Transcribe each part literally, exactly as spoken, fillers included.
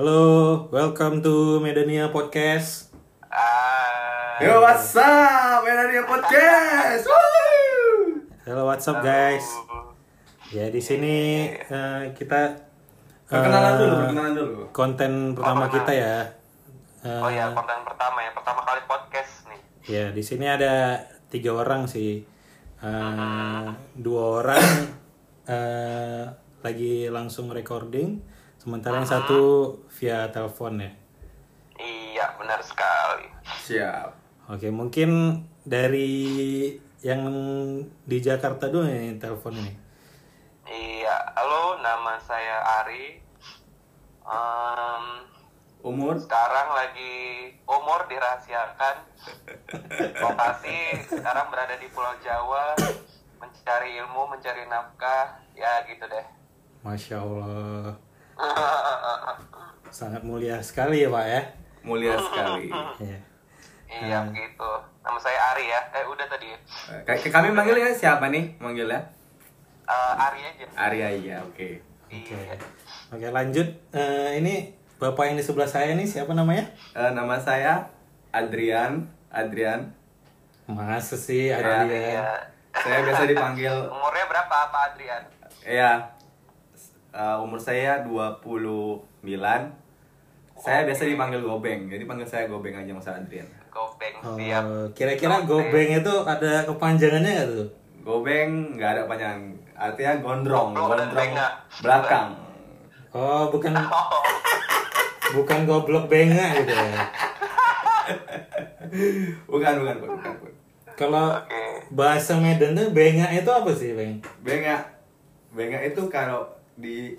Halo, welcome to Medania Podcast. Hai. Yo, what's up, Medania Podcast. Woo! Halo, what's up, guys? Ya, di sini uh, kita uh, perkenalan dulu, perkenalan dulu. Konten pertama oh, kita ya. Uh, oh ya, konten pertama ya, pertama kali podcast nih. Ya, di sini ada tiga orang sih. Uh, dua orang uh, lagi langsung recording, sementara yang satu via telepon ya. Iya, benar sekali. Siap. Oke, mungkin dari yang di Jakarta dulu nih telepon nih. Iya, halo, nama saya Ari. Um, umur? Sekarang lagi umur dirahasiakan. Lokasi sekarang berada di Pulau Jawa, mencari ilmu, mencari nafkah, ya gitu deh. Masya Allah. Sangat mulia sekali ya Pak ya. Mulia sekali. Iya. Iya uh, gitu. Nama saya Ari ya. Eh udah tadi. K- kami manggilnya siapa nih? Manggilnya? Uh, Ari aja. Ari aja, oke. Oke. Oke, lanjut. Uh, ini Bapak yang di sebelah saya nih siapa namanya? Uh, nama saya Adrian. Adrian. Masa sih Adrian? Ya, ya. Saya biasa dipanggil. Umurnya berapa Pak Adrian? Iya. Uh, umur saya dua puluh sembilan. Saya biasa dipanggil Gobeng. Jadi panggil saya Gobeng aja Mas Adrian. Gobeng, siap. Uh, kira-kira Gobeng itu ada kepanjangannya enggak tuh? Gobeng enggak ada panjangan. Artinya gondrong, gondrong belakang. Oh, bukan bukan goblok bengak gitu ya. bukan, bukan, bukan. bukan. Kalau bahasa Medan tuh bengak itu apa sih, Beng? Bengak. Bengak itu kalau di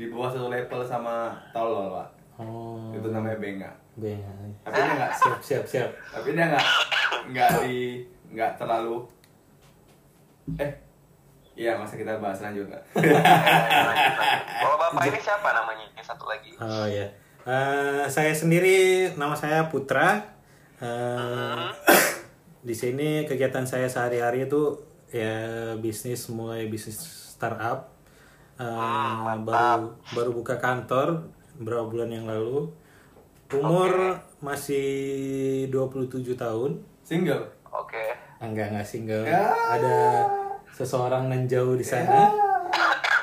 di bawah satu level sama tolol Pak. Oh. Itu namanya bengak. Bengak. Tapi dia enggak siap siap siap. Tapi dia enggak enggak di enggak terlalu eh iya masa kita bahas lanjut enggak. Kalau Bapak ini siapa namanya? Yang satu lagi. Oh iya. Uh, saya sendiri nama saya Putra. Uh, di sini kegiatan saya sehari-hari itu ya bisnis, mulai bisnis startup. Uh, baru baru buka kantor beberapa bulan yang lalu. Umur okay. Masih dua puluh tujuh tahun. Single? Oke. Okay. Enggak, enggak single. Yeah. Ada seseorang menjauh di sana yeah.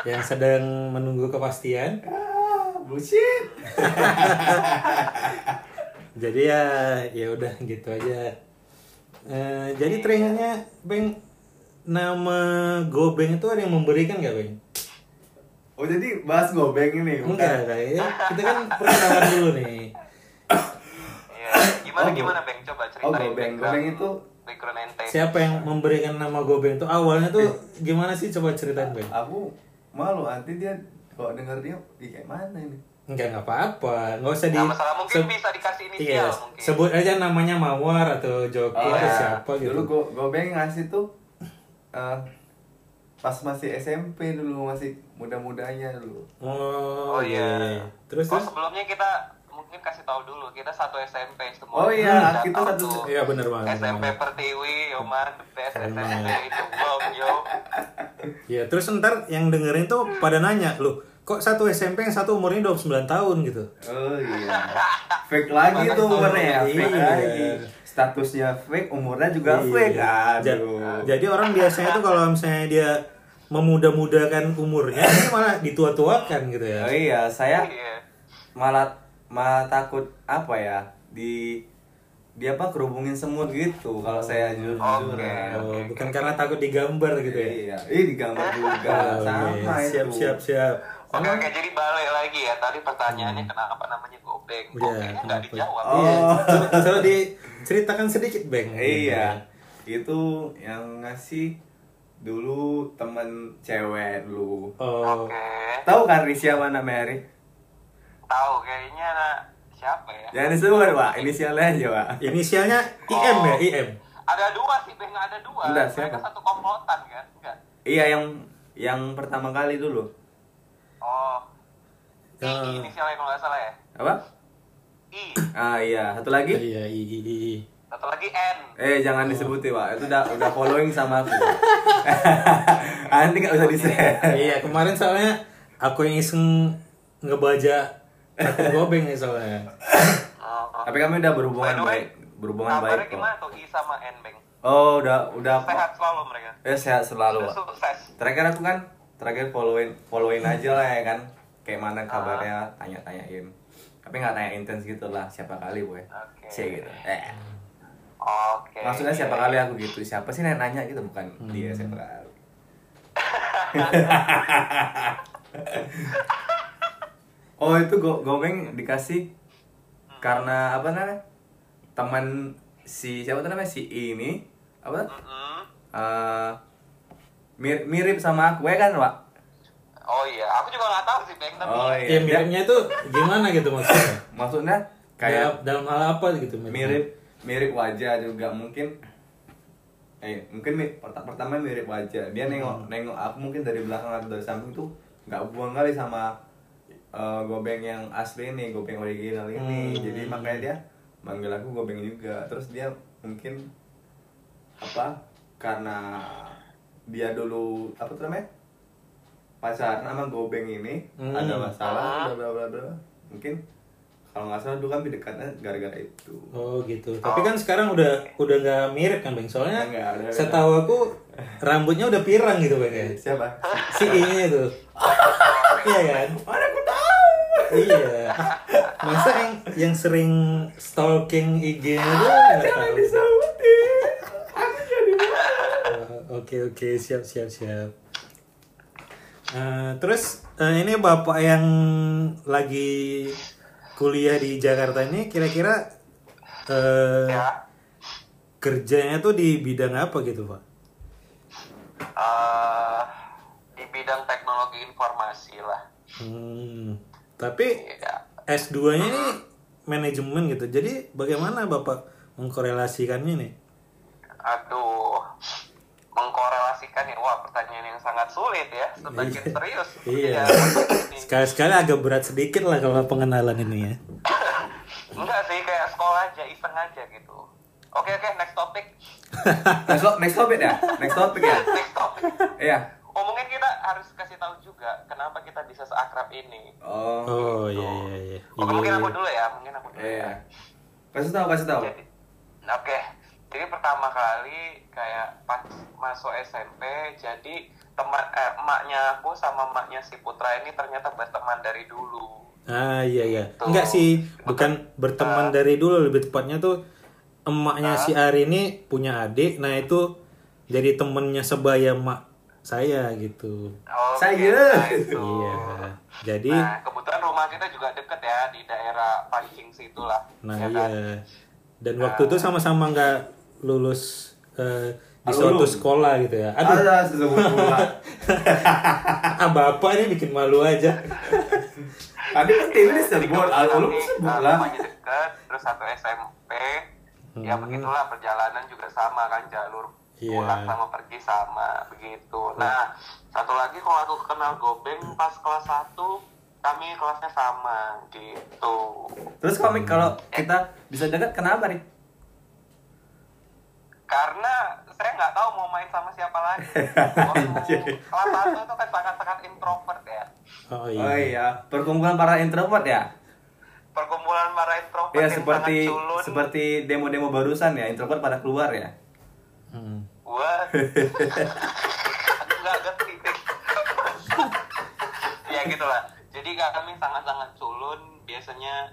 yang sedang menunggu kepastian. Yeah. Bullshit. Jadi ya ya udah gitu aja. Uh, jadi trennya Bang, nama Gobeng itu ada yang memberikan enggak, Bang? Oh jadi bahas Gobeng ini? Enggak, kayaknya kita kan perkenalan dulu nih. Iya, gimana oh, gimana Beng, coba ceritain. Oh Gobeng, Gobeng itu background ente. Siapa yang memberikan nama Gobeng tuh awalnya tuh eh. gimana sih, coba ceritain Beng? Aku malu, nanti dia kalau denger dia kayak mana ini? Enggak, enggak apa-apa, enggak usah di. Nama salah mungkin se- bisa dikasih inisial iya, mungkin. Sebut aja namanya Mawar atau Joki oh, atau ya. Siapa gitu. Dulu go- Gobeng ngasih tuh uh, pas masih S M P dulu, masih muda-mudanya dulu. Oh, oh iya. iya. Terus oh, sebelumnya kita mungkin kasih tahu dulu, kita satu S M P semua. Oh iya, kita satu. Iya benar banget. S M P Pertiwi, Omar the best S M P itu bom yo. Iya, terus ntar yang dengerin tuh pada nanya, "Loh, kok satu S M P yang satu umurnya dua puluh sembilan tahun gitu?" Oh iya. Fake lagi tuh umurnya, fake iya. lagi. Statusnya fake, umurnya juga iya. fake kan. Jadi, jadi orang biasanya tuh kalau misalnya dia memuda-mudakan umurnya, ini malah ditua-tuakan gitu ya. Oh iya, saya malah malah takut apa ya? Di di apa kerubungin semut gitu kalau saya jujur-jujur. Okay, okay, bukan okay. karena takut digambar gitu ya. Iya, eh, digambar juga. Oh, sama okay. siap, siap, siap. Oke, oke, jadi balik lagi ya. Tadi pertanyaannya hmm. kenapa namanya Gobeng? Gobengnya yeah, nggak dijawab. Oh. Iya. Coba diceritakan sedikit, Bang. Iya. Itu yang ngasih dulu temen cewek dulu. Oh. Oke. Okay. Tahu kan Risha mana Mary? Tahu, kayaknya nah, siapa ya? Jangan disebut, Pak. Inisialnya aja, Pak. Inisialnya I M oh. ya, I M. Ada dua sih, Bang. Ada dua. Enggak, mereka satu komplotan kan? Enggak. Iya, yang yang pertama kali dulu. Oh, I, I inisialnya kalau nggak salah ya? Apa? I. Ah iya, satu lagi? Iya, I, I, I. Satu lagi N. Eh jangan oh. disebutin Pak, itu udah udah following sama aku. Nanti nggak usah di share. Iya kemarin soalnya aku yang iseng ngebaca Takut gobeng nih soalnya. Oh, tapi kami udah berhubungan way, baik, berhubungan baik. Kabarnya gimana tuh I sama N, Bang? Oh, udah udah sehat selalu mereka. Ya sehat selalu. Sudah sukses. Terakhir aku kan, terakhir followin, followin aja lah ya kan. Kayak mana kabarnya, ah. tanya-tanyain. Tapi nggak tanya intens gitu lah, siapa kali boy. Okay. Sih gitu. Eh. Oke. Okay. Maksudnya siapa kali aku gitu, siapa sih nanya gitu, bukan hmm. dia siapa kali. Oh itu go gobeng dikasih hmm. karena apa namanya teman si siapa namanya si I ini apa hmm. uh, mir- mirip sama aku ya kan Pak? Oh iya, aku juga nggak tahu sih Bang tapi oh, iya. Ya, miripnya itu gimana gitu maksudnya? Maksudnya kayak dalam hal apa gitu mirip? Mirip mirip wajah juga mungkin. Eh mungkin pertama mirip wajah dia nengok nengok aku mungkin dari belakang atau dari samping tuh nggak buang kali sama uh, gobeng yang asli nih, gobeng original ini. hmm. Jadi makanya dia manggil aku gobeng juga. Terus dia mungkin apa karena dia dulu apa tuh namanya pacaran sama gobeng ini hmm. ada masalah bla bla bla mungkin. Kalau nggak salah dulu kan dekatnya gara-gara itu. Oh gitu. Tapi kan sekarang udah udah nggak mirip kan Bang. Soalnya nah, setahu aku rambutnya udah pirang gitu Bang ya. Siapa? Si ini itu. Iya kan? Mana aku tahu. Iya. Masa yang yang sering stalking I G-nya dia nggak tahu. Disambutin. Oke oke siap siap siap. Uh, terus uh, ini bapak yang lagi kuliah di Jakarta ini kira-kira eh, ya. kerjanya tuh di bidang apa gitu Pak? Uh, di bidang teknologi informasi lah. Hmm, tapi ya. S dua-nya ini manajemen gitu. Jadi bagaimana Bapak mengkorelasikannya nih? Aduh, mengkorelasikan ya, wah pertanyaan yang sangat sulit ya, sebagian serius. Iya. Sekali-sekali agak berat sedikit lah kalau pengenalan ini ya. Enggak sih, kayak sekolah aja, iseng aja gitu. Oke oke, next topic. next, next topic ya, next topic ya. Next topic. Iya. Oh mungkin kita harus kasih tahu juga kenapa kita bisa seakrab ini. Oh. Oh iya iya iya. Oh, iya. Mungkin aku dulu ya, mungkin aku dulu. Iya. Kasih tahu, kasih tahu. Oke. Okay. Jadi pertama kali kayak pas masuk S M P, jadi teman eh, emaknya aku sama emaknya si Putra ini ternyata berteman dari dulu. Ah iya iya. Gitu. Enggak sih, bukan berteman uh, dari dulu, lebih tepatnya tuh emaknya uh, si Ari ini punya adik, nah itu jadi temennya sebaya emak saya gitu. Oh, saya. Nah, itu. Iya. Jadi nah, kebetulan rumah kita juga deket ya di daerah Pancing situlah. Nah ya kan? Iya. Dan uh, waktu itu sama-sama nggak lulus uh, di suatu sekolah gitu ya. Aduh, ada sekolah. Ah bapak ini bikin malu aja. Tapi penting ini sebut alulum sebelah. Dekat, terus satu S M P. Hmm. Ya begitulah perjalanan juga sama kan jalur yeah. pulang sama pergi sama begitu. Nah satu lagi kalau aku kenal gobeng pas kelas satu. Kami kelasnya sama gitu. Terus komik kalau kita bisa dekat kenapa nih? Karena saya nggak tahu mau main sama siapa lagi. Kelas satu itu kan sangat-sangat introvert ya. Oh iya. Oh, iya. Perkumpulan para introvert ya. Perkumpulan para introvert ya, yang seperti, sangat culun. Seperti demo-demo barusan ya, introvert pada keluar ya. Hmm. Wah. Nggak ngerti. Ya gitulah. Jadi kami sangat-sangat culun, biasanya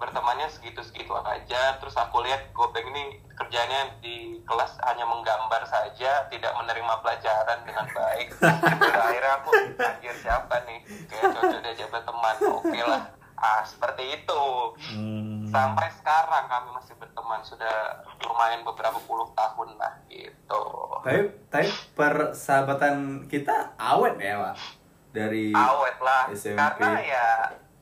bertemannya segitu-segitu aja. Terus aku lihat gobeng ini kerjanya di kelas hanya menggambar saja, tidak menerima pelajaran dengan baik. Pada akhirnya aku, anjir siapa nih? Kayak cocok diajak berteman, oke lah. Ah, seperti itu. Hmm. Sampai sekarang kami masih berteman, sudah lumayan beberapa puluh tahun lah gitu. Tapi, tapi persahabatan kita awet ya, Pak? Dari awet lah, S M P. Karena ya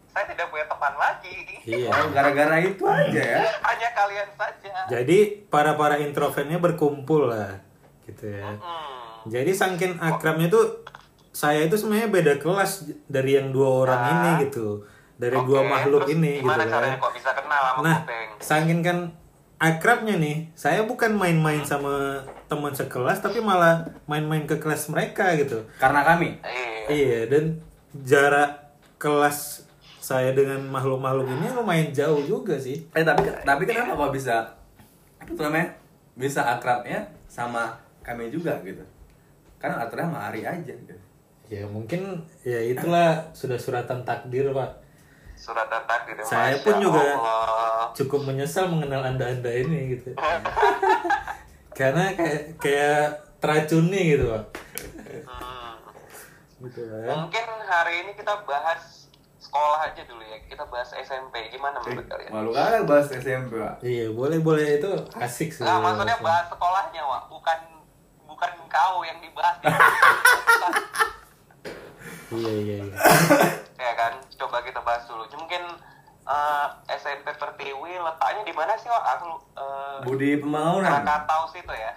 saya tidak punya teman lagi. Iya. Oh, gara-gara itu aja ya. Hanya kalian saja. Jadi para-para introvertnya berkumpul lah, gitu ya. Mm-hmm. Jadi saking akrabnya tuh saya itu sebenarnya beda kelas dari yang dua orang nah. ini gitu, dari okay. dua makhluk terus ini. Gimana gitu caranya kok bisa kenal sama nah, gobeng? Saking kan akrabnya nih, saya bukan main-main sama teman sekelas, tapi malah main-main ke kelas mereka gitu. Karena kami. Iya, dan jarak kelas saya dengan makhluk-makhluk ini lumayan jauh juga sih. Eh tapi tapi kenapa kok bisa apa tuh namanya bisa akrabnya sama kami juga gitu? Karena aturnya sama Ari aja gitu. Ya mungkin ya itulah sudah suratan takdir pak. Suratan takdir. Saya pun juga Allah. Cukup menyesal mengenal anda-anda ini gitu. Karena kayak kayak teracuni gitu pak. Gitu, ya. Mungkin hari ini kita bahas sekolah aja dulu ya. Kita bahas S M P gimana menurut kalian? Malu kan bahas S M P, Pak. Iya, boleh-boleh itu asik sih. Nah, maksudnya bahas sekolahnya, Pak. Bukan bukan kau yang dibahas. Iya, iya, iya. Ya kan, coba kita bahas dulu. Mungkin uh, S M P Pertiwi letaknya di mana sih, Pak? Aku uh, Budi Pembangunan. Krakatau situ ya.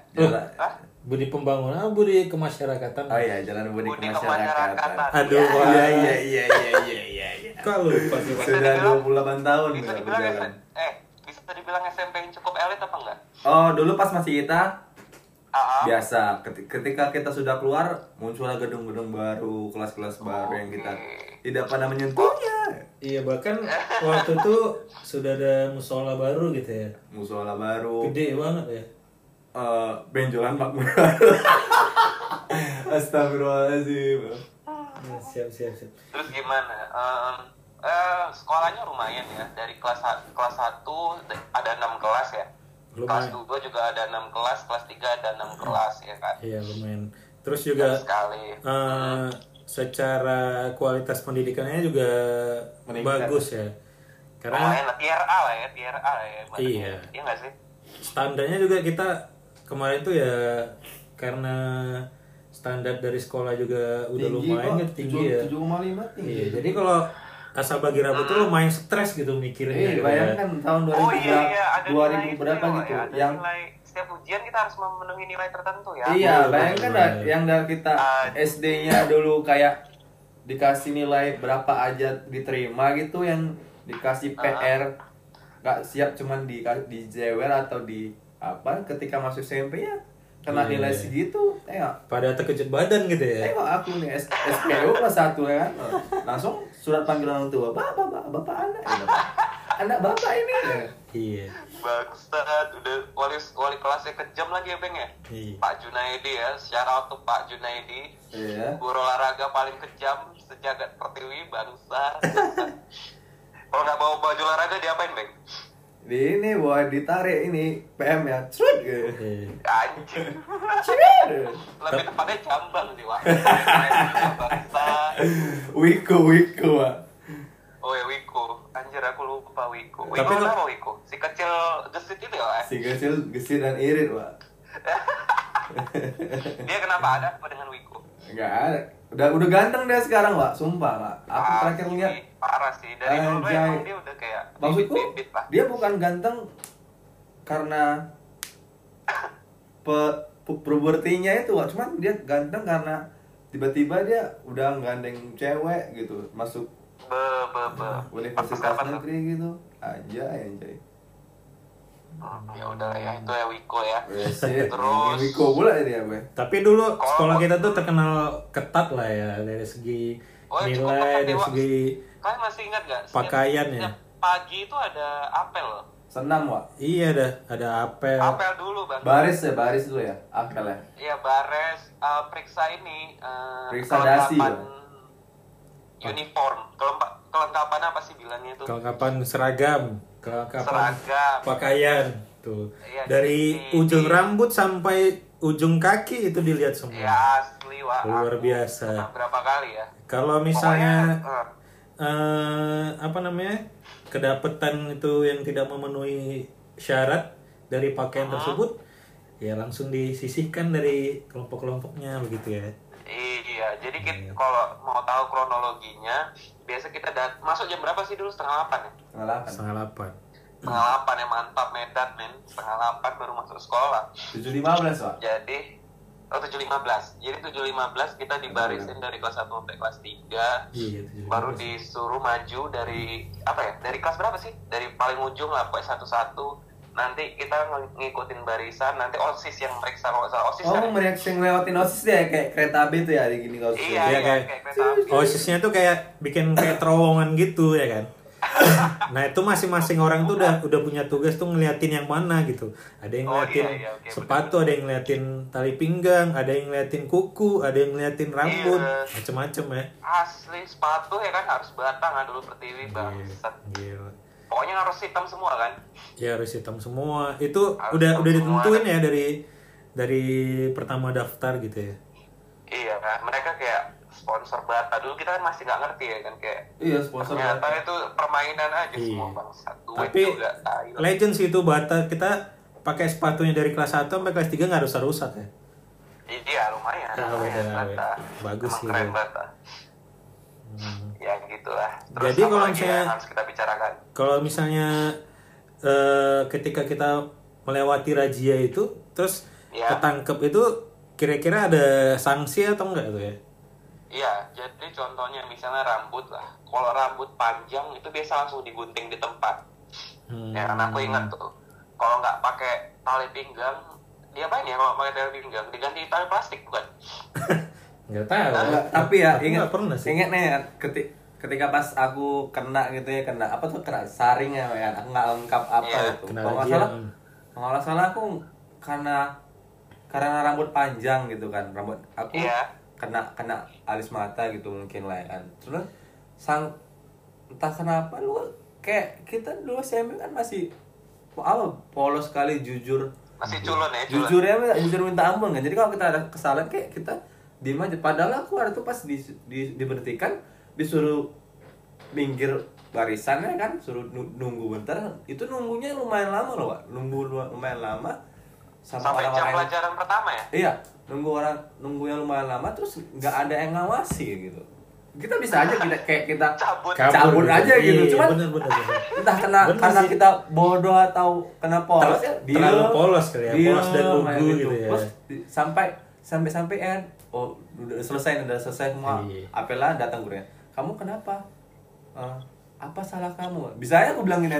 Hah? Budi Pembangunan, Budi Kemasyarakatan. Oh iya, Jalan Budi, Budi Kemasyarakatan. Kemasyarakatan. Aduh, ya, wah. Iya, iya, iya, iya, iya, iya. Kalau pasti sudah dua puluh delapan tahun bisa dibilang berjalan. Eh, bisa dibilang S M P yang cukup elit apa enggak? Oh, dulu pas masih kita uh-huh. biasa. Ketika kita sudah keluar, muncullah gedung-gedung baru, kelas-kelas oh, baru yang kita okay. tidak pada menyentuhnya. Iya, bahkan waktu itu sudah ada musola baru gitu ya. Musola baru. Gede banget ya. Uh, benjolan makmur. Astagfirullahaladzim. Siap, siap, siap. Terus gimana? Uh, uh, sekolahnya lumayan ya. Dari kelas kelas satu ada enam kelas ya. Lumayan. Kelas dua juga ada enam kelas, kelas tiga ada enam kelas ya kan. Iya, lumayan. Terus juga sekali. Uh, secara kualitas pendidikannya juga pendidikan. Bagus ya. Karena oh, T R A lah ya, T R A lah ya. Iya. Iya enggak sih? Standarnya juga kita kemarin tuh ya karena standar dari sekolah juga udah tinggi, lumayan gitu tinggi ya. tujuh koma lima tinggi. Iya, jadi kalau asal bagi rabu tuh lumayan stres gitu mikirnya. Iya, bayangkan ya. Tahun dua ribu oh, iya, iya. dua ribu berapa ya, gitu. Ada yang nilai, setiap ujian kita harus memenuhi nilai tertentu ya. Iya, bayangkan ya. Yang dari kita uh, S D-nya dulu kayak dikasih nilai berapa aja diterima gitu, yang dikasih P R nggak uh, siap cuman di di jewer atau di apa ketika masuk S M P ya kena yeah, nilai yeah. segitu tengok pada terkejut badan gitu ya tengok aku nih S P O kelas satu ya kan langsung surat panggilan orang tua bapak bapak bapak anak anak bapak ini ya iya bangsat udah wali wali kelasnya kejam lagi ya bang ya yeah. Pak Junaidi ya secara untuk Pak Junaidi yeah. Guru olahraga paling kejam sejagat Pertiwi bangsa kalau nggak bawa baju olahraga diapain bang? Di ini buat ditarik ini P M ya, cerut gitu. Anjir. Cerut. Lebih tepatnya jambang sih, Wak. Wiko, Wiko, Wak. Oh ya, Wiko. Anjir, aku lupa Wiko. Wiko apa Wiko? Si kecil gesit itu ya, Wak? Si kecil gesit dan irit, Wak. Dia kenapa ada apa dengan Wiko? Enggak ada. Udah, udah ganteng dia sekarang, Wak. Sumpah, Wak. Aku ah, terakhir lihat. Parah sih, dari dulu emang dia udah kayak bibit-bibit lah. Dia bukan ganteng karena pe- pubertinya itu, Wak. Cuman dia ganteng karena tiba-tiba dia udah gandeng cewek gitu. Masuk be, be, be. Universitas negeri gitu. Aja anjay. Ya udah ya, itu ya Wiko ya. Yes, terus Wiko pula ini ya, Bang. Tapi dulu kalo sekolah kita tuh terkenal ketat lah ya dari segi oh, nilai, ketat, dari segi kalian masih ingat enggak? Pakaian ya. Pagi itu ada apel. Senam, Wak. Iya, ada ada apel. Apel dulu, Bang. Baris ya, baris dulu ya. Apel ya. Iya, baris uh, periksa ini uh, periksa dasi. Uniform. Kelengkapan, kelengkapan apa sih bilangnya itu? Kelengkapan seragam. Kelengkapan seragam. Pakaian tuh. Ya, dari jadi, ujung iya. rambut sampai ujung kaki itu dilihat semua. Ya, asli, Wak. Luar biasa. Berapa kali ya? Kalau misalnya pokoknya, uh, uh, apa namanya? Kedapetan itu yang tidak memenuhi syarat dari pakaian uh-huh. tersebut, ya langsung disisihkan dari kelompok-kelompoknya begitu ya. Iya, jadi kita kalau mau tahu kronologinya, biasa kita dat- masuk jam berapa sih dulu? Setengah delapan ya? Setengah delapan. Setengah delapan. Setengah delapan ya mantap Medan men. Setengah delapan baru masuk sekolah. Tujuh lima belas pak. Jadi, oh tujuh lima belas. Jadi tujuh lima belas kita dibarisin dari kelas satu sampai kelas tiga. Iya. tujuh lima belas. Baru disuruh maju dari apa ya? Dari kelas berapa sih? Dari paling ujung lah, pokoknya satu satu. nanti kita ngikutin barisan, nanti OSIS yang meriksa kalau salah OSIS. Oh, mereka yang lewatin OSIS deh, kayak kereta api tuh ya, gini kalau iya, iya, kayak, kayak kereta api. OSISnya tuh kayak bikin kayak terowongan gitu ya kan. Nah, itu masing-masing orang tuh udah udah punya tugas tuh ngeliatin yang mana gitu. Ada yang ngeliatin oh, iya, iya, okay, sepatu, betul. Ada yang ngeliatin tali pinggang, ada yang ngeliatin kuku, ada yang ngeliatin rambut, iya. Macem-macem ya. Asli sepatu ya kan harus Bata kan dulu Pertiwi bangsat. Gila. Pokoknya harus hitam semua kan? Ya harus hitam semua. Itu harus udah udah ditentuin semua. Ya dari dari pertama daftar gitu ya. Iya, mereka kayak sponsor Bata dulu kita kan masih nggak ngerti ya kan kayak iya, sponsor ternyata Bata. Itu permainan aja iya. Semua bangsat. Tapi juga, nah, gitu. Legend sih itu Bata kita pakai sepatunya dari kelas satu sampai kelas tiga nggak rusak-rusak ya. Iya lumayan. Oh, ya, Bata. Bagus sih. Keren ya. Bata. Hmm. Ya gitulah. Terus jadi kalau misalnya harus kita bicarakan. Kalau misalnya eh, ketika kita melewati razia itu terus ya. Ketangkep itu kira-kira ada sanksi atau enggak tuh ya? Iya, jadi contohnya misalnya rambut lah. Kalau rambut panjang itu biasa langsung digunting di tempat. Hmm. Ya, karena aku ingat tuh. Kalau nggak pakai tali pinggang, dia apa ya? Kalau pakai tali pinggang diganti tali plastik bukan? Nggak tahu. Nah, tapi ya ingat pernah sih. Ingat nih, ketika, ketika pas aku kena gitu ya kena apa tuh kena saringnya, ya. Aku nggak lengkap apa yeah. Itu. Kalau nggak salah, kalau nggak salah aku karena karena rambut panjang gitu kan, rambut aku. Yeah. kena kena alis mata gitu mungkin lah kan terus sang entah kenapa lu kayak kita dulu S M P kan masih apa polos sekali jujur masih culun ya culun. Jujur ya jujur minta ampun kan jadi kalau kita ada kesalahan kayak kita diem aja padahal aku ada tuh pas di, di diberhentikan disuruh minggir barisannya kan suruh nunggu bentar itu nunggunya lumayan lama loh pak nunggu lumayan lama sampai, sampai jam orang pelajaran yang, pertama ya iya nunggu orang nunggu yang lumayan lama terus nggak ada yang ngawasi gitu kita bisa aja kita kayak kita cabut, cabut aja iya, gitu cuman bener, bener, bener. Entah kena bener karena sih. Kita bodoh atau kena polos Ter- ya terlalu polos kali ya deal, polos dan lugu gitu ya terus, sampai sampai sampai end oh udah selesai udah selesai semua apalah datang gurunya kamu kenapa uh, apa salah kamu bisa aja aku bilangin ya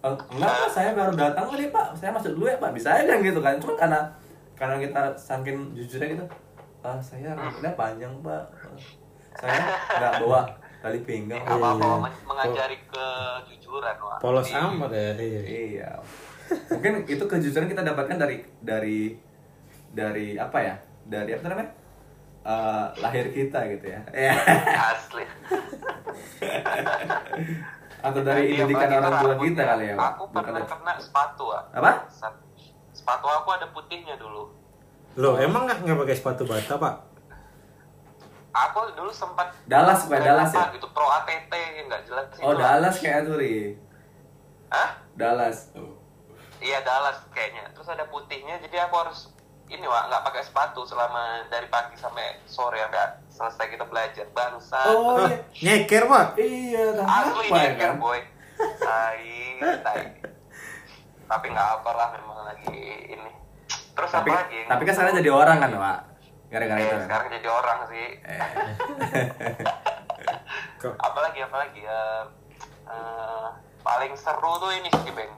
uh, enggak pak saya baru datang kali pak saya masuk dulu ya pak bisa aja gitu kan cuman karena karena kita saking jujurnya kita, ah saya rambutnya panjang pak, saya nggak bawa tali pinggang. Nggak apa-apa, mengajari kejujuran wah. Polos amat ya. Iya. Mungkin itu kejujuran kita dapatkan dari dari dari apa ya? Dari apa namanya? Uh, lahir kita gitu ya. Asli. Atau dari pendidikan orang tua kita kali ya. Aku pernah kena sepatu ah. Apa? Sepatu aku ada putihnya dulu. Loh, emang nggak nggak pakai sepatu Bata pak? Aku dulu sempat Dallas pak, Dallas ya. Itu pro A T T nggak jelas sih. Oh Dallas kayak itu ri. Hah? Dallas. Iya Dallas kayaknya. Terus ada putihnya, jadi aku harus ini wah nggak pakai sepatu selama dari pagi sampai sore sampai selesai kita belajar bangsa. Oh iya. Nyeker pak? Iya. Asli nyeker boy. Tai, tai. Tapi nggak apa lah memang lagi ini terus tapi, apa lagi tapi kan sekarang jadi orang kan pak gara-gara eh, itu sekarang kan? Jadi orang sih eh. apalagi apalagi ya uh, paling seru tuh ini sih Bang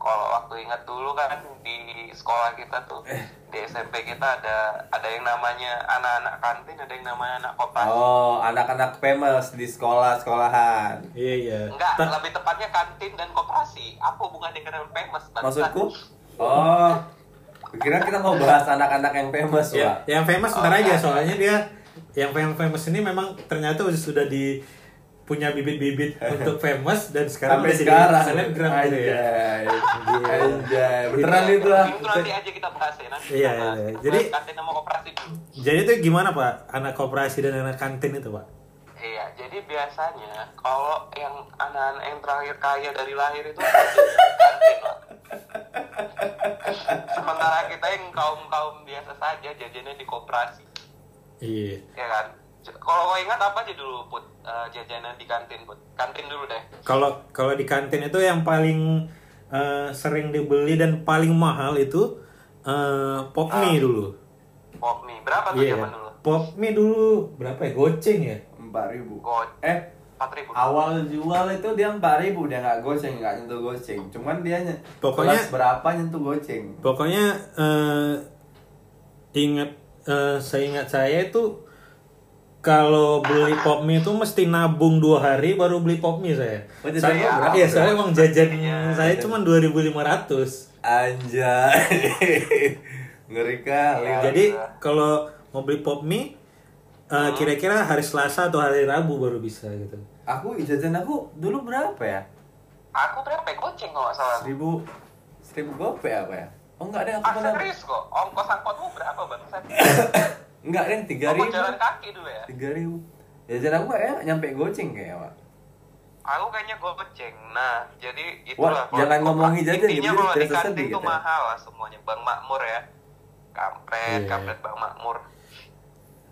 kalau waktu ingat dulu kan di sekolah kita tuh eh. Di S M P kita ada ada yang namanya anak-anak kantin ada yang namanya anak koperasi oh anak-anak famous di sekolah-sekolahan iya iya enggak Ta- lebih tepatnya kantin dan koperasi apa hubungannya dengan famous maksudku oh kira kita mau bahas anak-anak yang famous ya yang famous bentar oh, aja soalnya dia yang famous ini memang ternyata sudah di punya bibit-bibit untuk famous dan sekarang udah jadi selebgram gitu ya. Anjay. Beneran itu lah. Itu nanti aja kita bahas ya nanti. Iya, iya. Kita jadi kantin sama koperasi. Jadi itu gimana, Pak? Anak koperasi dan anak kantin itu, Pak? Iya, jadi biasanya kalau yang anak-anak yang terakhir kaya dari lahir itu kantin, Pak. Sementara kita yang kaum-kaum biasa saja jajannya di koperasi. Iya. Iya kan? Kalau kau ingat apa aja dulu Put uh, jajanan di kantin Put kantin dulu deh. Kalau kalau di kantin itu yang paling uh, sering dibeli dan paling mahal itu uh, pop mie ah. Dulu. Pop mie berapa tuh yeah. Zaman dulu? Pop mie dulu berapa ya? Goceng ya? empat ribu. Go- eh empat ribu. Awal jual itu dia empat ribu, dia nggak goceng, nggak nyentuh goceng. Cuman dia pokoknya berapa nyentuh goceng. Pokoknya uh, ingat uh, seingat saya itu kalau beli pop mie itu mesti nabung dua hari baru beli pop mie saya. Oh, saya ya, saya uang jajannya saya cuma dua ribu lima ratus. Anjay. Ngeri kali. Ya, jadi kalau mau beli pop mie Uh, hmm. kira-kira hari Selasa atau hari Rabu baru bisa gitu. Aku jajan aku dulu berapa ya? Aku berapa ya? Goceng kok salah. Seribu, seribu gope apa ya? Oh enggak deh, aku ah, pernah. Serius kok? Ongkos angkotmu berapa bang? Enggak deh, tiga ribu. Aku jalan kaki dulu ya. Tiga ribu. Jajan aku ya nyampe goceng kayaknya pak. Aku kayaknya goceng. Nah, jadi itulah. Wah, jangan ngomongin jajan. Intinya kalau di kantin tuh mahal lah semuanya. Bang Makmur ya, kampret, yeah. kampret Bang Makmur.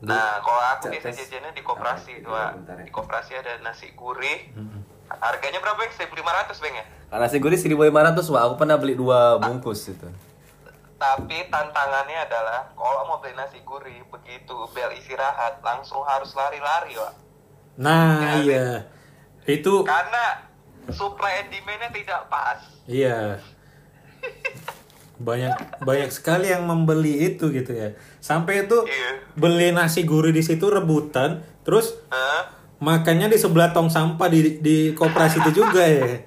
Nah, kalau aku biasa jajannya di koperasi, ah, ya. Di koperasi ada nasi gurih. Hmm. Harganya berapa ya? seribu lima ratus, Bang ya? Nasi gurih seribu lima ratus, Wak. Aku pernah beli dua bungkus itu. Tapi tantangannya adalah kalau mau beli nasi gurih begitu bel istirahat langsung harus lari-lari, Wak. Nah, ya, iya. Itu karena supply and demand-nya tidak pas. Iya. banyak banyak sekali yang membeli itu gitu ya, sampai itu yeah. beli nasi gurih di situ rebutan, terus huh? makannya di sebelah tong sampah di di koperasi itu juga ya.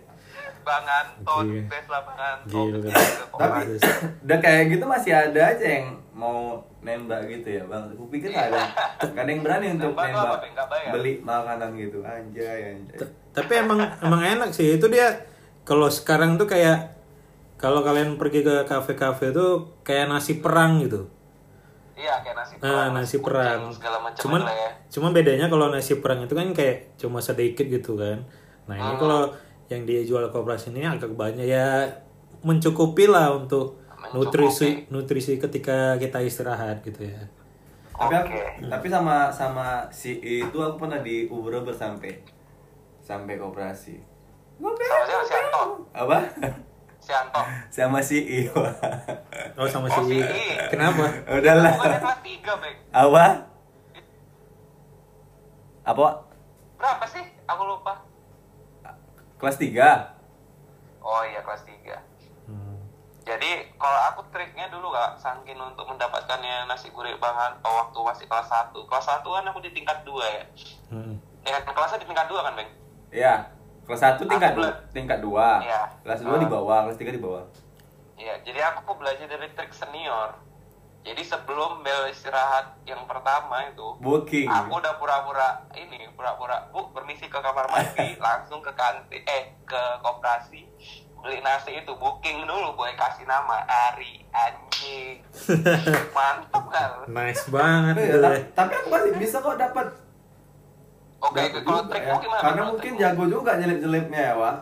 Bang Anton, yeah. best lah Bang Anton. Tapi udah kayak gitu masih ada aja yang mau nembak gitu ya bang. Aku pikir yeah. ada gak ada yang berani untuk nembak, nembak apa, beli makanan gitu. Anjay, anjay. Tapi emang emang enak sih itu dia. Kalau sekarang tuh kayak kalau kalian pergi ke kafe-kafe itu kayak nasi perang gitu. Iya, kayak nasi perang. Nah, nasi perang. Cuman, ya. cuman bedanya kalau nasi perang itu kan kayak cuma sedikit gitu kan. Nah ini hmm. kalau yang dia jual koperasi ini agak banyak ya, mencukupi lah untuk mencukupi. nutrisi nutrisi ketika kita istirahat gitu ya. Tapi okay. aku, tapi sama sama si itu aku pernah di Uber bersampai sampai koperasi. Gope. Sama siapa? Apa? Si Anto. Sama si I. Oh, sama si, oh, si I. Kenapa? Udahlah. Bukannya kelas tiga, Bang. Apa? Apa? Berapa sih? Aku lupa. Kelas tiga. Oh iya, kelas tiga. Hmm. Jadi, kalau aku triknya dulu Kak, saking untuk mendapatkannya nasi gurih Bang Anto waktu masih kelas satu. Kelas satu kan aku di tingkat dua ya. Heeh. Hmm. Ya, kelasnya di tingkat dua kan, Bang? Iya. Kelas satu tingkat dua, tingkat dua. Iya. Kelas dua di bawah, kelas tiga di bawah. Iya, jadi aku belajar dari trik senior. Jadi sebelum bel istirahat yang pertama itu, booking. Aku udah pura-pura ini, pura-pura bu permisi ke kamar mandi, langsung ke kantin eh ke koperasi beli nasi itu, booking dulu, boleh kasih nama Ari, anjing. Mantap kan? Nice banget. Tapi aku masih bisa kok dapat. Oke, okay, kalau trik ya. Gimana? Karena mungkin trikmu? Jago juga nyelip-nyelipnya ya, Wak.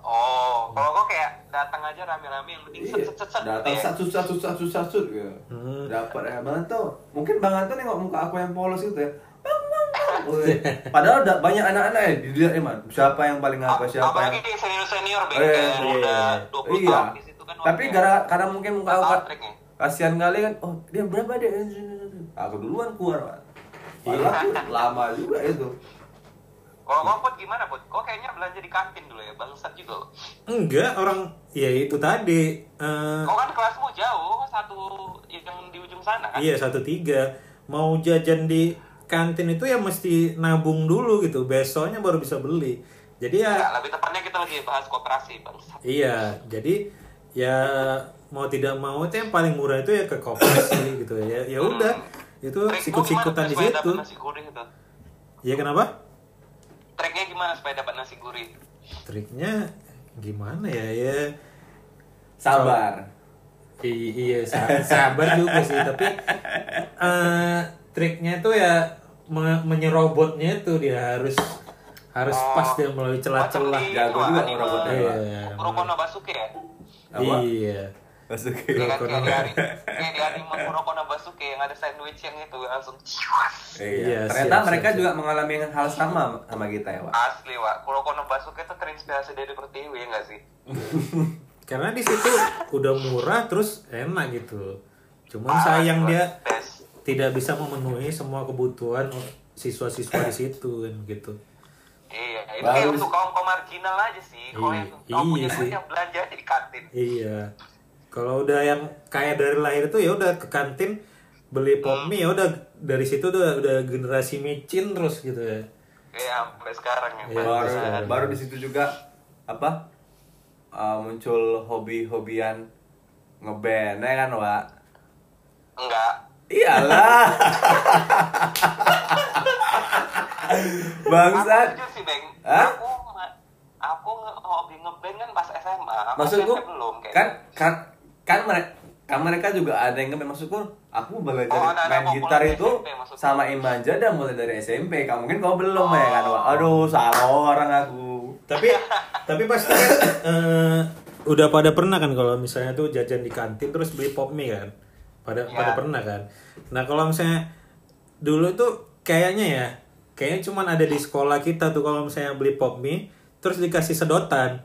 Oh, kalau kok kayak datang aja rame-rame yang penting set-set-set. Datang satu-satu-satu-satu gitu. Hmm. Dapat ya, Bang Anto. Mungkin Bang Anto nengok muka aku yang polos gitu ya. Bang, bang, bang. Padahal udah banyak anak-anak ya dilihat ya, Man. Siapa yang paling apa siapa. Apalagi yang... senior-senior Bang eh, kan iya. udah dua puluh iya. tahun di situ kan. Tapi gara karena mungkin muka aku kasihan kali kan. Oh, dia berapa dia? Aku duluan keluar, Pak. Padahal lama juga itu. Kalau kau Put gimana Put? Kau kayaknya belanja di kantin dulu ya, bangsat juga loh. Enggak, orang ya itu tadi. Uh... Kau kan kelasmu jauh, satu yang di ujung sana kan? Iya, satu tiga. Mau jajan di kantin itu ya mesti nabung dulu gitu. Besoknya baru bisa beli. Jadi ya. Enggak, lebih tepatnya kita lagi bahas koperasi bangsat. Iya, jadi ya mau tidak mau itu yang paling murah itu ya ke koperasi gitu ya. Ya udah. Hmm. Itu sikut-sikutan di situ. Iya kenapa? Triknya gimana supaya dapat nasi gurih? Triknya gimana ya ya? Sabar. So, i- iya sabar, sabar juga sih tapi uh, triknya itu ya me- menyerobotnya itu dia harus harus oh, pas dia melalui celah-celah. Jago juga merobotnya. Iya. Kuroko no Basuke ya? Iya. Basuke. Kayak di anime Kuroko no Basuke yang ada sandwich yang itu langsung ciwas. Iya. Ternyata siap, mereka siap, juga siap. mengalami hal sama sama kita ya, Wak. Asli, Wak. Kuroko no Basuke itu terinspirasi dari Pertiwi ya enggak sih? Karena di situ udah murah terus enak gitu. Cuman ah, sayang dia best. tidak bisa memenuhi semua kebutuhan siswa-siswa di situ kan gitu. Iya, ini baru untuk kaum-kaum marginal aja sih. Kalau iya, yang iya punya duitnya belanja aja di kantin. Iya. Kalau udah yang kaya dari lahir itu ya udah ke kantin beli pop mie, ya udah dari situ tuh udah generasi micin terus gitu ya. Iya, sampai sekarang ya. Iya, baru sekarang. Baru di situ juga apa? Uh, muncul hobi-hobian ngeband ya kan, Wak? Enggak. Iyalah. Bangsat. Aku jujur sih, Bang. Hah? Aku aku hobi ngeband kan pas S M A. Maksudku belum kayak kan, kan kan mereka kan mereka juga ada yang ngeband. Maksudku aku mulai dari oh, main gitar itu S M P, sama Imanja dah mulai dari S M P. Kamu mungkin kau belum oh. ya kan. Aduh, salah orang aku. Tapi tapi pasti kan uh, udah pada pernah kan kalau misalnya tuh jajan di kantin terus beli pop mie kan. Pada ya. pada pernah kan. Nah, kalau misalnya dulu tuh kayaknya ya kayaknya cuma ada di sekolah kita tuh kalau misalnya beli pop mie terus dikasih sedotan.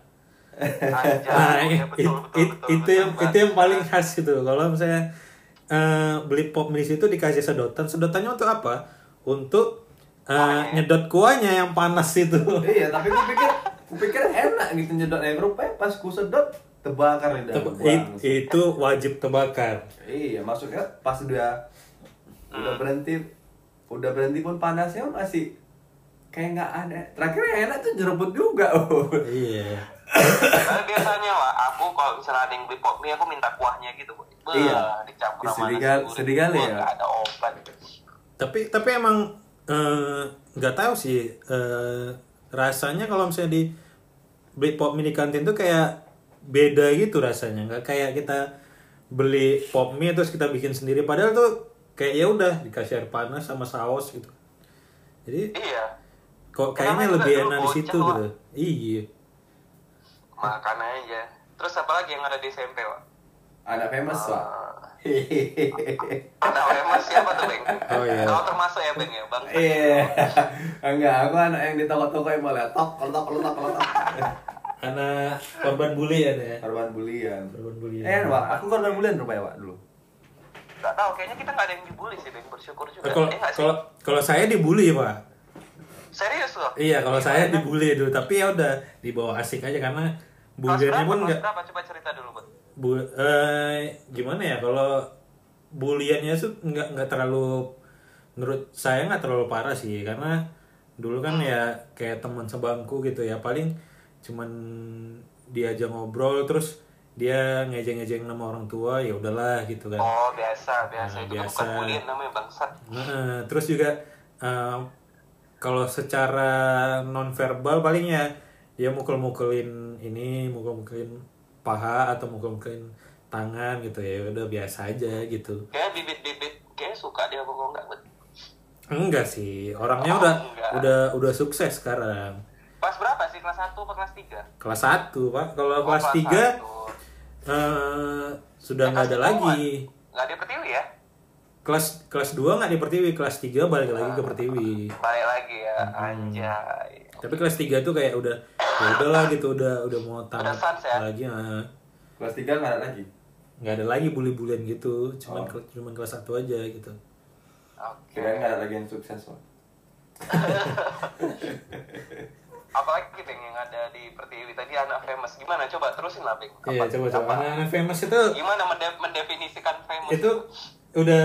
Anjay, nah, ya, betul, it, betul, it, betul, itu betul, yang betul. Itu yang paling khas gitu. Kalau misalnya uh, beli pop mie itu dikasih sedotan. Sedotannya untuk apa? Untuk uh, oh, nyedot kuahnya yang panas itu. Iya, tapi gue pikir gue pikir enak gitu nyedot air rupanya pas ku sedot terbakar lidah. Teba- it, itu wajib terbakar. Iya, maksudnya pas udah hmm. udah berhenti udah berhenti pun panasnya masih kayak nggak ada. Terakhirnya enak tuh jerebut juga. Oh iya. Nah, biasanya lah aku kalau misalnya ada yang beli pop mie aku minta kuahnya gitu. Beuh, iya. Dicampur sama nasi sedih kali ya. Nggak ada obat. Tapi tapi emang nggak eh, tahu sih eh, rasanya kalau misalnya di beli pop mie di kantin tuh kayak beda gitu rasanya. Nggak kayak kita beli pop mie terus kita bikin sendiri. Padahal tuh kayak ya udah dikasih air panas sama saus gitu. Jadi iya. Kok kayaknya lebih enak di situ gitu. Iya. Makan aja. Terus apa lagi yang ada di S M P, Pak? Ada famous, Pak. Ada famous siapa tuh, Bang? Oh iya. Kau termasuk ya, Bang ya, Bang? Iya. Enggak, aku anak yang di toko-toko yang malah tok, letak, letak, letak. Anak korban bulian ya. Korban bulian. Korban bulian. Eh, Pak, aku korban bulian rupanya, Pak, dulu. Gak tahu, kayaknya kita nggak ada yang dibully sih, Bang. Bersyukur juga. Kalau eh, kalau kalau saya dibully, Pak. Serius loh? Iya, kalau ya, saya dibully dulu, tapi ya udah dibawa asik aja karena bullyingnya pun nggak. Coba cerita dulu, Bang. Bu, eh, gimana ya? Kalau bullyingnya tuh nggak nggak terlalu, menurut saya nggak terlalu parah sih, karena dulu kan hmm. ya kayak teman sebangku gitu ya, paling cuman diajak ngobrol terus dia ngejeng-ngejeng nama orang tua, ya udahlah gitu kan. Oh, biasa, biasa. Nah, itu biasa. Bukan bullying namanya, bangsat. Nah, terus juga uh, kalau secara non-verbal palingnya dia mukul-mukulin ini, mukul-mukulin paha atau mukul-mukulin tangan gitu ya. Udah biasa aja gitu. Kayak bibit-bibit kayak suka dia ngomong enggak, Bet. Enggak sih. Orangnya oh, udah enggak. udah udah sukses sekarang. Pas berapa sih? Kelas satu atau kelas tiga? Kelas satu, Pak. Kalau oh, kelas tiga Uh, sudah nggak ada lagi. Nggak di Pertiwi ya? Kelas kelas dua nggak di Pertiwi, kelas tiga balik lagi ke Pertiwi. Balik lagi ya, hmm. anjay. Tapi kelas tiga tuh kayak udah, ya udahlah gitu, udah udah mau tamat lagi. Nah. Kelas tiga nggak ada lagi? Nggak ada lagi bully-bullyan gitu, cuman oh. cuman kelas satu aja gitu. Oke. Okay. Nggak ada lagi yang sukses, Pak. Apalagi kita yang ada di Pertiwi tadi anak famous, gimana coba terusin lah, Bang. Iya, coba coba anak famous itu gimana mende- mendefinisikan famous itu udah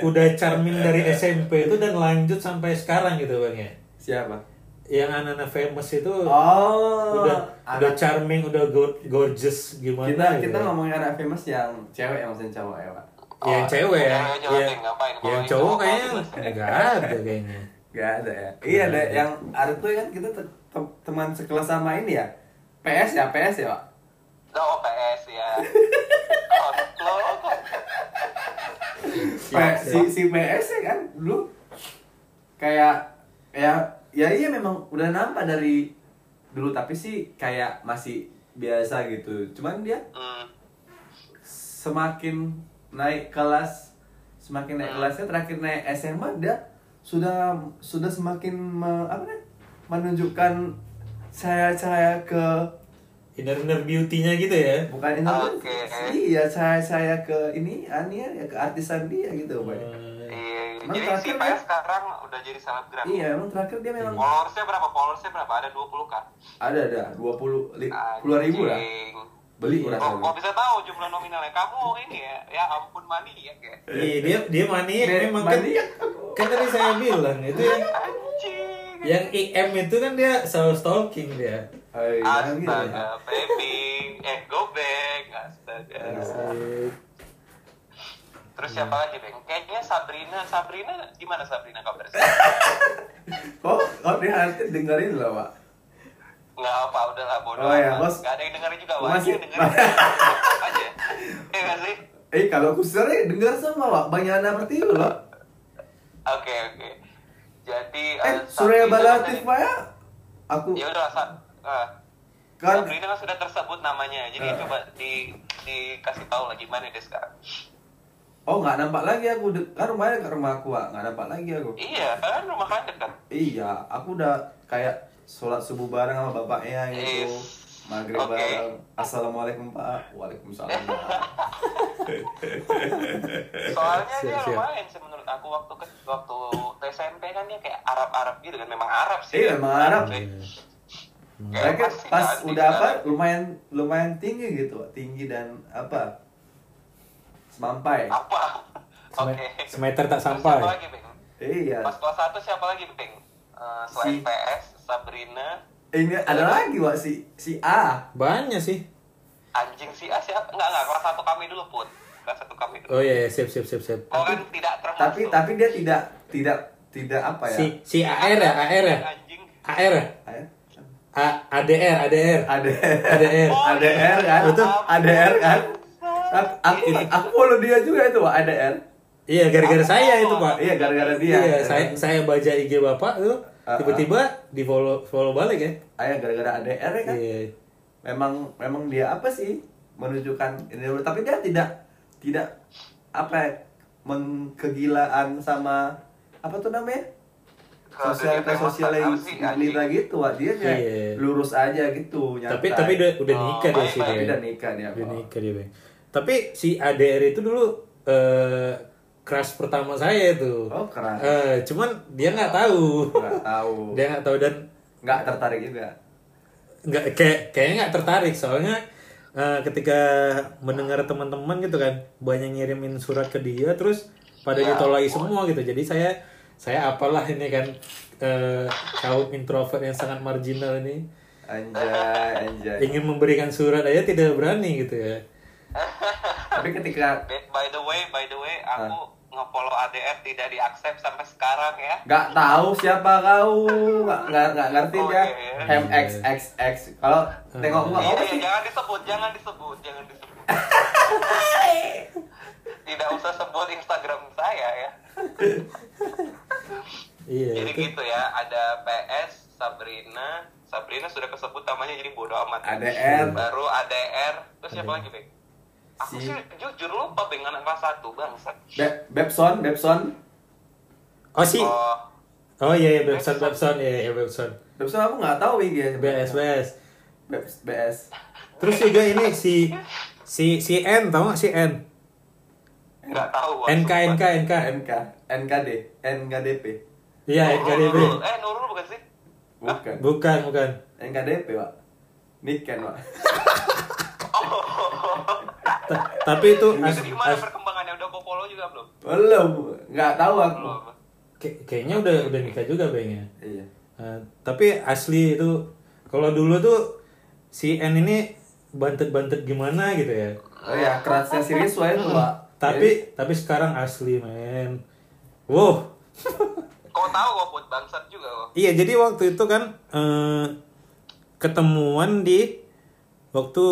udah charming dari S M P itu dan lanjut sampai sekarang gitu, Bang ya. Siapa yang anak-anak famous itu? Oh, udah anak, udah charming, udah gorgeous gimana kita gitu. Kita ngomongin anak famous yang cewek, yang maksudnya cowok ya, Pak? Oh, yang cewek ya, ya yang cowok kayaknya enggak ada kayaknya. Gak ada ya? Iya, ada yang ada tuh kan kita te- te- teman sekelas sama ini ya? P S ya? P S ya, Pak? Oh, P S ya. Oh, lo kok. Si, si P S ya kan dulu kayak ya ya iya memang udah nampak dari dulu, tapi sih kayak masih biasa gitu. Cuman dia mm. semakin naik kelas, semakin naik mm. kelasnya terakhir naik S M A dia sudah sudah semakin me, apa nih, menunjukkan cahaya-cahaya ke inner-inner beauty-nya gitu ya. Bukan inner beauty. Okay. Iya, cahaya-cahaya ke ini, aninya ya, ke artisan dia gitu, Pak. Hmm. Iya, Emang jadi si Paya dia... sekarang udah jadi selebgram. Iya, emang terakhir dia memang. Followersnya berapa? Followersnya berapa? Ada dua puluh kan? Ada ada dua puluh ribu lah. Beli kurang. Kok oh, bisa tahu jumlah nominalnya? Kamu ini ya, ya ampun maniak ya. Iya, dia dia maniak memang kan. Kan tadi saya bilang itu yang anjing. Yang I M itu kan dia soul stalking dia. Hai, astaga, baby, eh go back, astaga. Terus siapa lagi, Bang? Kayaknya Sabrina, Sabrina gimana Sabrina kabarnya? Kok kok diharus dengerin lah, Pak. Enggak apa, udahlah bodoh. Oh, ya, Bos. Enggak ada yang dengerin juga, Bos. Masih dengerin. Aja. Eh, asli. Eh, kalau aku sering denger sama, Pak. Banyak anak seperti itu, Pak. Oke, oke. Jadi, eh, Surya Balatif, Pak. Aku ya udah, Sa. Uh, kan Sabrina kan sudah tersebut namanya. Jadi, uh. coba di dikasih tahu lagi mana dia sekarang. Oh, nggak nampak lagi aku, kan rumahnya ke rumah aku, nggak nampak lagi aku. Iya, kan rumah kan dekat. Iya, aku udah kayak sholat subuh bareng sama bapaknya gitu, maghrib okay. bareng. Assalamualaikum Pak, waalaikumsalam. Soalnya dia lumayan sih menurut aku waktu ke, waktu S M P kan dia kayak Arab-Arab gitu kan, memang Arab sih. Iya, memang Arab. Kayak pas, pas udah apa, lumayan lumayan tinggi gitu, tinggi dan apa? Sampai. Apa? Oke. Okay. Semeter tak sampai. Siapa lagi, Bang? Iya. Pas kelas satu siapa lagi, Bang? Uh, selain si... P S, Sabrina. Eh, ini ada lagi, Wak, si si A. Banyak sih. Anjing si A siapa? Enggak, enggak, kelas satu kami dulu, Put. Kelas satu kami dulu. Oh iya, siap siap siap siap. Oh, kan tidak termasuk. Tapi tapi dia tidak tidak tidak apa ya? Si si A R ya, A R ya. Anjing. A R. A R. A D R, A D R. A D R. A D R kan? Betul. A D R kan? Aku, aku follow dia juga itu Pak, A D R. Iya, gara-gara aku saya itu Pak. Iya, gara-gara dia. Iya, saya saya baca I G Bapak itu uh-huh. tiba-tiba di follow follow balik ya. Ayah gara-gara A D R ya kan. Iya. Memang memang dia apa sih menunjukkan ini, tapi dia tidak tidak apa ya, mengkegilaan sama apa tuh namanya? Sosialita sosial yang gila gitu Pak. Dia kayak iya. lurus aja gitu. Nyantai. Tapi tapi udah udah nikah oh, dia sih. Tapi udah nikah dia. Udah nikah dia. Tapi si A D R itu dulu uh, crush pertama saya itu. Oh, crush. Uh, cuman dia nggak tahu. Nggak tahu. Dia nggak tahu dan nggak tertarik juga. Nggak kayak kayaknya nggak tertarik soalnya uh, ketika mendengar teman-teman gitu kan banyak ngirimin surat ke dia terus pada ya, ditolak semua gitu. Jadi saya saya apalah ini kan uh, kaum introvert yang sangat marginal ini. Anjay, anjay. Ingin memberikan surat aja tidak berani gitu ya. Tapi ketika by the way by the way aku huh? nge-follow A D R tidak di-accept sampai sekarang ya. Enggak tahu siapa kau. Enggak enggak ngerti oh, ya. M X X X Kalau tengok gua apa sih? Jangan disebut, jangan disebut, jangan disebut. Tidak usah sebut Instagram saya ya. Iya. Jadi itu. Gitu ya, ada P S, Sabrina, Sabrina sudah kesebut namanya jadi bodo amat. A D R. Baru A D R, terus siapa lagi, Bang? Aku si... sih jujur lupa dengan anak kelas satu, Bang. Be Bebson, Bebson. Oh sih. Oh, oh iya, iya Bebson, Bebson, iya, iya Bebson. Bebson aku nggak tahu I G. B S, B S. Bebs, B S. Terus juga ini si si si N, tahu nggak si N? Nggak tahu. N K, N K, N K, N K, N K D, N K D P. Iya, N K D P. Eh, Nurul bukan sih? Bukan. Bukan, bukan. N K D P, Pak. Niken, Pak. Tapi itu as- gimana as- perkembangannya udah kau follow juga belum? Belum, nggak tahu aku. Kay- kayaknya udah udah nikah juga kayaknya. Iya. Uh, tapi asli itu kalau dulu tuh si N ini bantet-bantet gimana gitu ya? Oh ya kerasnya serius wae tuh Pak. Tapi tapi sekarang asli men. Wow. Kau tahu kok buat bangsat juga kok. Iya jadi waktu itu kan uh, ketemuan di waktu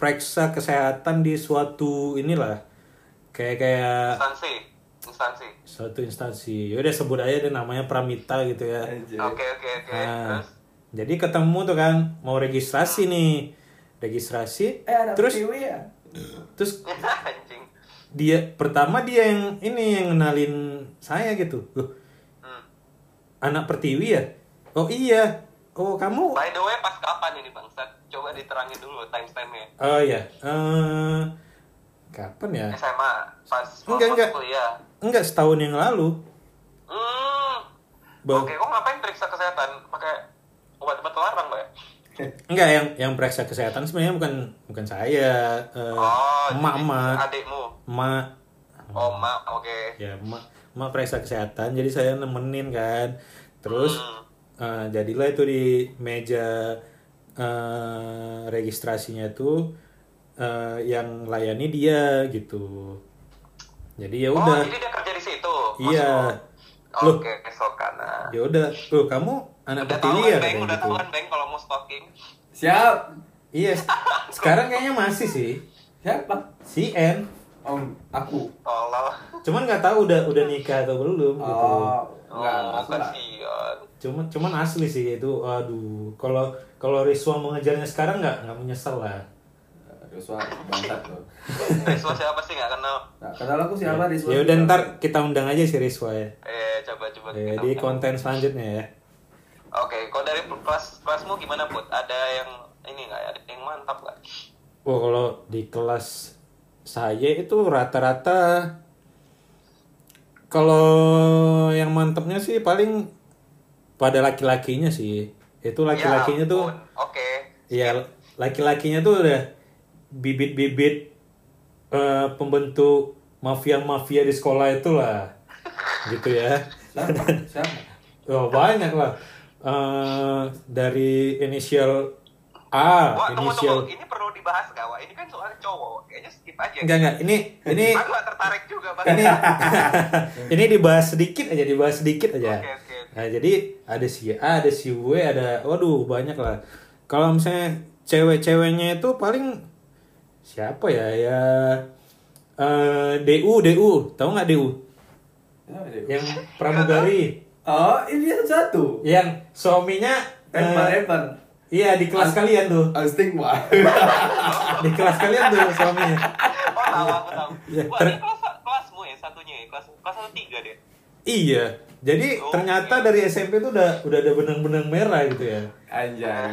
periksa kesehatan di suatu inilah kayak kayak instansi instansi suatu instansi udah sebut aja deh namanya Pramita gitu ya. Oke oke oke. Jadi ketemu tuh kan mau registrasi nih registrasi eh, ada terus P W ya? Terus dia pertama dia yang ini yang kenalin saya gitu loh hmm. anak Pertiwi ya oh iya. Oh, kamu by the way pas kapan ini Bangsat? Coba diterangin dulu timestamp-nya. Oh iya. Uh, kapan ya? S M A pas enggak, enggak. kuliah. Enggak setahun yang lalu. Bah- Oke, kok ngapain periksa kesehatan pakai obat-obat terlarang, Mbak? Enggak, yang yang periksa kesehatan sebenarnya bukan bukan saya, eh uh, emak-emak. Oh, adikmu. Emak. Oh, emak, oke. Okay. Ya, emak emak periksa kesehatan, jadi saya nemenin kan. Terus hmm. uh, jadilah itu di meja uh, registrasinya tuh uh, yang layani dia gitu. Jadi ya udah. Oh, jadi dia kerja di situ. Iya. Loh, oke, sokana. Ya udah, tuh kamu anak Pertiwi ya. Bang, udah tahu kan Bang kalau mau stalking. Siap. Iya. Sekarang kayaknya masih sih. Siapa? Si N. Oh, aku. Tolol. Cuman enggak tahu udah udah nikah atau belum oh, gitu. Enggak, oh, kasihan. Cuman cuman asli sih itu. Aduh, kalau kalau Rizwa mengejarnya sekarang enggak enggak menyesal lah. Rizwa bantat loh. Rizwa siapa sih nggak kenal? Nggak kenal aku siapa ya, Rizwa. Ya udah ntar kita undang aja si Rizwa ya. Eh coba-coba. Eh, di konten selanjutnya ya. Oke, kalau dari kelas kelasmu gimana Put? Ada yang ini nggak? Ada yang mantap nggak? Wah kalau di kelas saya itu rata-rata kalau yang mantapnya sih paling pada laki-lakinya sih. Itu laki-lakinya ya, tuh. Oke. Iya laki-lakinya tuh udah bibit-bibit uh, pembentuk mafia-mafia di sekolah itulah gitu ya. Siapa? Oh, banyak lah uh, dari inisial A. Wah, inisial tunggu, tunggu. Ini perlu dibahas gak Wak? Ini kan soal cowok kayaknya skip aja enggak enggak ini ini aku gak tertarik juga ini ini dibahas sedikit aja dibahas sedikit aja okay, okay, okay. Nah jadi ada si A ada si W ada waduh banyak lah. Kalau misalnya cewek-ceweknya itu paling siapa ya ya uh, D U D U tahu nggak D U oh, yang pramugari oh ini satu yang suaminya empan-empan uh, iya di kelas As- kalian tuh stigma di kelas kalian tuh suaminya oh tahu aku tahu ya, ter- wah, ini kelas kelasmu ya satunya ya kelas kelas satu tiga deh iya jadi oh, ternyata iya. Dari S M P tuh udah udah ada benang-benang merah gitu ya anjay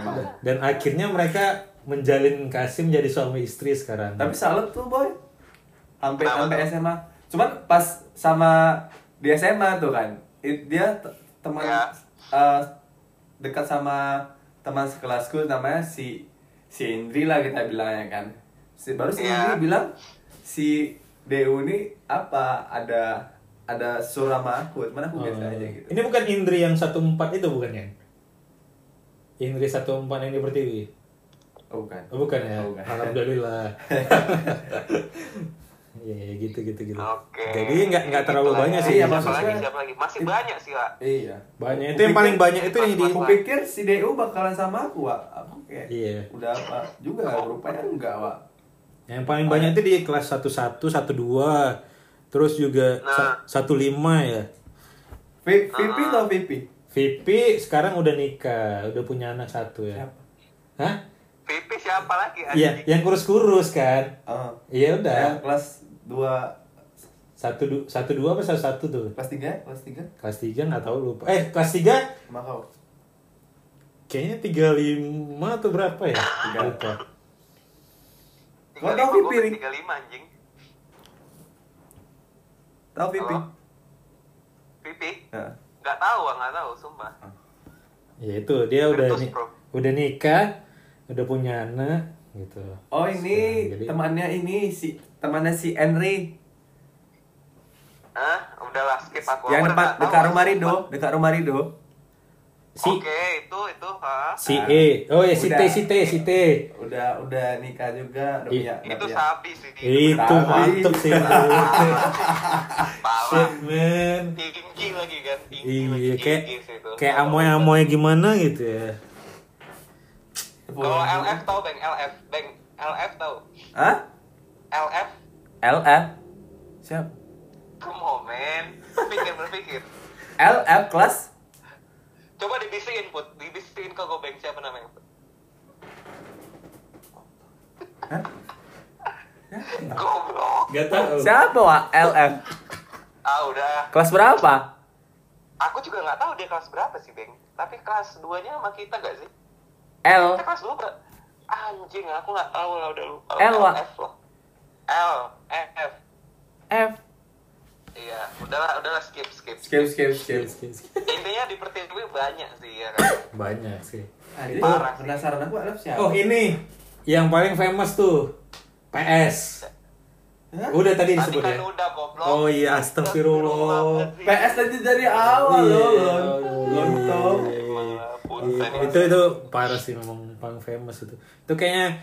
dan akhirnya mereka menjalin kasih menjadi suami istri sekarang. Tapi salut tuh boy, sampai sampai S M A. Cuman pas sama di S M A tuh kan, it, dia t- teman ya. uh, dekat sama teman sekelasku namanya si si Indri lah kita bilangnya kan. Si, baru si ya. Indri bilang si D U ini apa ada ada surama aku, mana aku biasa oh. aja gitu. Ini bukan Indri yang satu empat itu bukannya? Indri satu empat yang di Pertiwi. Oh bukan. Oh bukan ya. Oh, bukan. Alhamdulillah. Ya yeah, gitu gitu gitu. Okay. Jadi nggak nggak terlalu gitu banyak sih. Iya masalahnya siapa lagi? Masih it, banyak sih Wak. Iya. Banyak. Itu yang paling banyak itu yang di. Aku pikir si D U bakalan sama aku Wak. Aku kayak. Iya. Udah apa juga rupanya enggak Wak. Yang paling oh, banyak itu di kelas sebelas, sebelas, dua belas, terus juga nah. lima belas ya. V- nah. V P atau V P? V P sekarang udah nikah, udah punya anak satu ya. Siapa? Hah? P P siapa lagi? Iya, yang kurus-kurus kan. Iya uh, udah. Ya, kelas dua satu du, satu dua apa satu satu tuh? Kelas tiga, kelas tiga. Kelas tiga nggak tahu lupa. Eh kelas tiga? Makau. Kayaknya tiga lima atau berapa ya? Tiga lupa. Kau tahu P P nih? Tiga lima anjing. Tahu P P? P P? Nggak tahu, nggak tahu, sumpah. Ya itu dia udah ni, udah nikah. Udah punya anak gitu. Oh ini jadi, temannya ini si temannya si Henry. Ah udahlah skip aku. Yang dekat dekat rumah Rido, dekat rumah Rido. Si, oke itu itu ha. Si E, oh ya si T si T si T. Udah udah nikah juga. Udah I, punya, itu ya. Sapi sih. Itu mantep sih. Shit man. Tinggi lagi kan. Iya kayak kayak amoy-amoy gimana gitu ya. Kalau L F tahu Bang L F, Bang L F tahu. Hah? L F? L F? Siap. Come on, man. Pikir berpikir. L F kelas? Coba dibisikin, Put. Dibisikin ke Gobeng siapa namanya? Hah? Goblok. Enggak tahu. Siapa, Wak? L F. Ah, udah. Kelas berapa? Aku juga enggak tahu dia kelas berapa sih, Bang. Tapi kelas dua-nya sama kita enggak sih? L. Kelas dua ber, anjing aku nggak tahu lah udah lupa. L L F loh. L F F. Iya, udahlah udahlah skip skip. Skip skip skip skip. skip. idenya di Pertiwi banyak sih ya kan? Banyak sih. Nah, itu parah penasaran aku Alef siapa? Oh ini yang paling famous tuh P S. Hah? Udah tadi disebut kan ya? Udah, oh iya, astagfirullah. P S tadi dari awal loh. Lontong. Itu itu parah sih memang paling famous itu. Itu kayaknya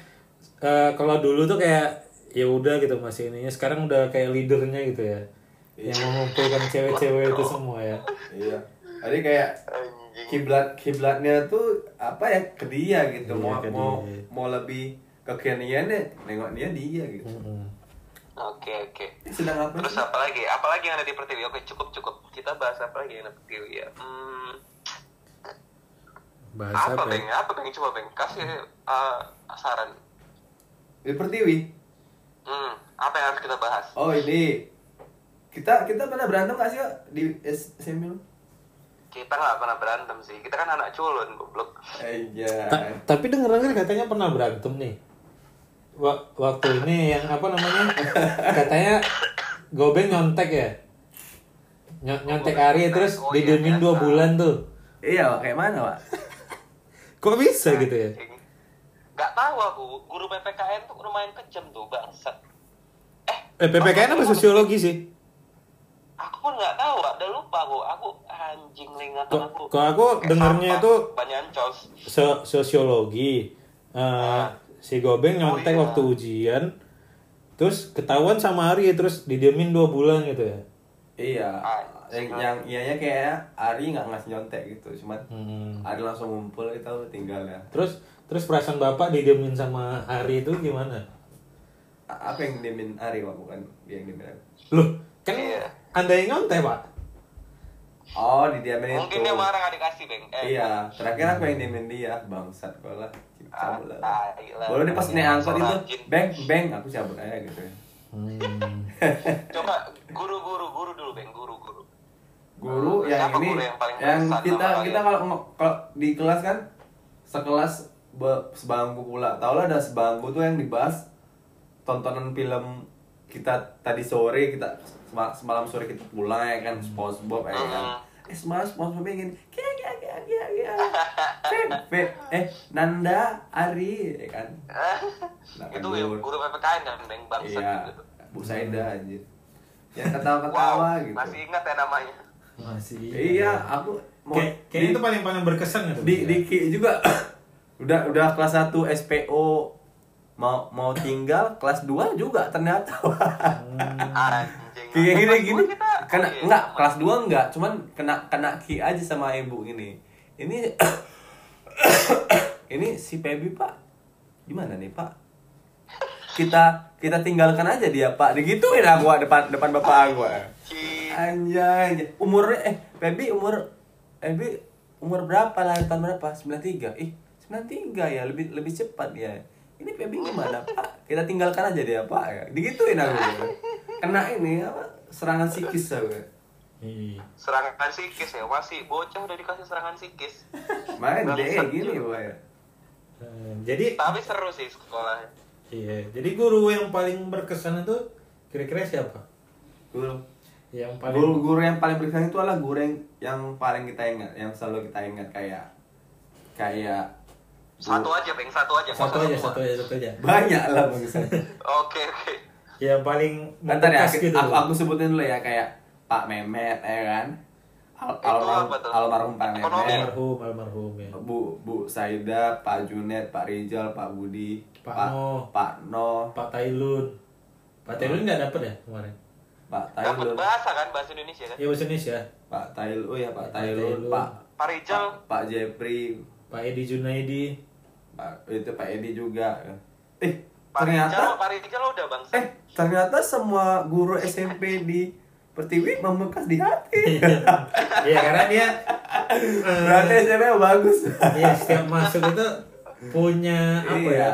uh, kalau dulu tuh kayak ya udah gitu masih ininya. Sekarang udah kayak leadernya gitu ya. Yang mengumpulkan cewek-cewek itu semua ya. Iya. Jadi kayak kiblat kiblatnya tuh apa ya ke dia gitu. Mau mau mau lebih ke keniannya nengok dia dia gitu. Oke okay, oke. Okay. Sedang apa? Terus apa lagi? Apa lagi yang ada di Pertiwi? Oke okay, cukup cukup. Kita bahas apa lagi yang ada di Pertiwi ya? Hmm. Bahas apa? Apa beng? Apa beng? Coba beng. Kasih uh, saran. Di Pertiwi. Hmm. Apa yang harus kita bahas? Oh ini. Kita kita pernah berantem nggak sih di S M P? Kita nggak pernah berantem sih. Kita kan anak culun, goblok. Iya. Ta- tapi denger-denger katanya pernah berantem nih. Waktu ini yang apa namanya katanya Gobeng nyontek ya Ny- nyontek Ari terus oh, didiemin dua bulan tuh. Iya kayak mana pak? Kok bisa nah, gitu ya? Gak tahu aku, guru P P K N tuh lumayan kejam tuh bangsat. Eh, eh P P K N apa sosiologi sih? Aku pun gak tahu, udah lupa aku, aku anjing lingat aku. Kalau aku dengarnya tuh so- sosiologi. Uh, nah. Si Gobeng nyontek oh, iya. waktu ujian, terus ketahuan sama Ari, terus didiemin dua bulan gitu ya? Iya, yang yang ianya kayak Ari nggak ngasih nyontek gitu, cuman hmm. Ari langsung ngumpul kita tinggal ya. Terus terus perasaan bapak didiemin sama Ari itu gimana? A- apa yang didiemin Ari pak, bukan dia yang didiemin? Loh, kan iya. Anda yang nyontek pak? Oh, didiemin itu. Mungkin dia marah nggak dikasih beng. Eh, iya, terakhir aku yang didiemin dia, bangsat kolah. Ah, baru dia pas naik angkot itu bang bang aku cabut aja gitu. Hmm. Coba guru-guru guru dulu bang guru-guru. Guru yang ini guru yang, yang kita kita kalau kalau di kelas kan sekelas be, sebangku pula. Tahu lah ada sebangku tuh yang dibahas tontonan film kita tadi sore kita semalam sore kita pulang ya kan SpongeBob ya kan. Eh mas, mau ngomongin kia kia kia kia kia Pepe, eh Nanda, Ari, ya kan? Itu guru P P K N kan, bang bangsa gitu. Bu Saida anjir. Yang ketawa-ketawa gitu. Masih ingat ya namanya? Masih. Iya, aku kayaknya itu paling-paling berkesan gitu. Di Diki juga udah udah kelas satu S P O mau mau tinggal kelas dua juga ternyata. Kayak gini-gini, kena oh, iya, enggak sama. Kelas dua enggak, cuman kena kena ki aja sama ibu ini. Ini ini si Pebi pak, gimana nih pak? Kita kita tinggalkan aja dia pak, digituin aku depan depan bapak aku. Anjay, umurnya eh Pebi umur Pebi umur berapa lah tahun berapa? sembilan puluh tiga Ih sembilan puluh tiga ya lebih lebih cepat ya. Ini Pebi gimana pak? Kita tinggalkan aja dia pak, digituin aku. Kena ini apa serangan psikis ya gue. Serangan psikis ya masih bocah udah dikasih serangan psikis. Main deh gini gue ya. Jadi tapi seru sih sekolahnya. Iya. Jadi guru yang paling berkesan itu kira-kira siapa? Guru yang paling guru, guru yang paling berkesan itu adalah guru yang, yang paling kita ingat, yang selalu kita ingat kayak kayak satu aja, Bang, satu aja. Satu aja, satu aja, satu aja. Banyak lah berkesan. Oke, oke. Ya paling bentar ya gitu aku, aku sebutin dulu ya kayak Pak Memet ya kan Al- almarhum almarhum Pak Memet almarhum almarhum ya Bu Bu Saida, Pak Junet, Pak Rizal, Pak Budi, Pak pa, No Pak No Pak Tailun Pak Tailun nggak dapet ya kemarin Pak Tailun dapet bahasa kan bahasa Indonesia kan ya bahasa Indonesia Pak Tailun oh ya Pak Tailun Pak Pak Rizal Pak Jepri Pak Edi Junaidi Pak itu Pak Edi juga eh ternyata Pak Rizal udah bang eh ternyata semua guru S M P di Pertiwi membekas di hati. Iya, karena dia berarti S M P-nya bagus. Iya, setiap masuk itu punya apa ya?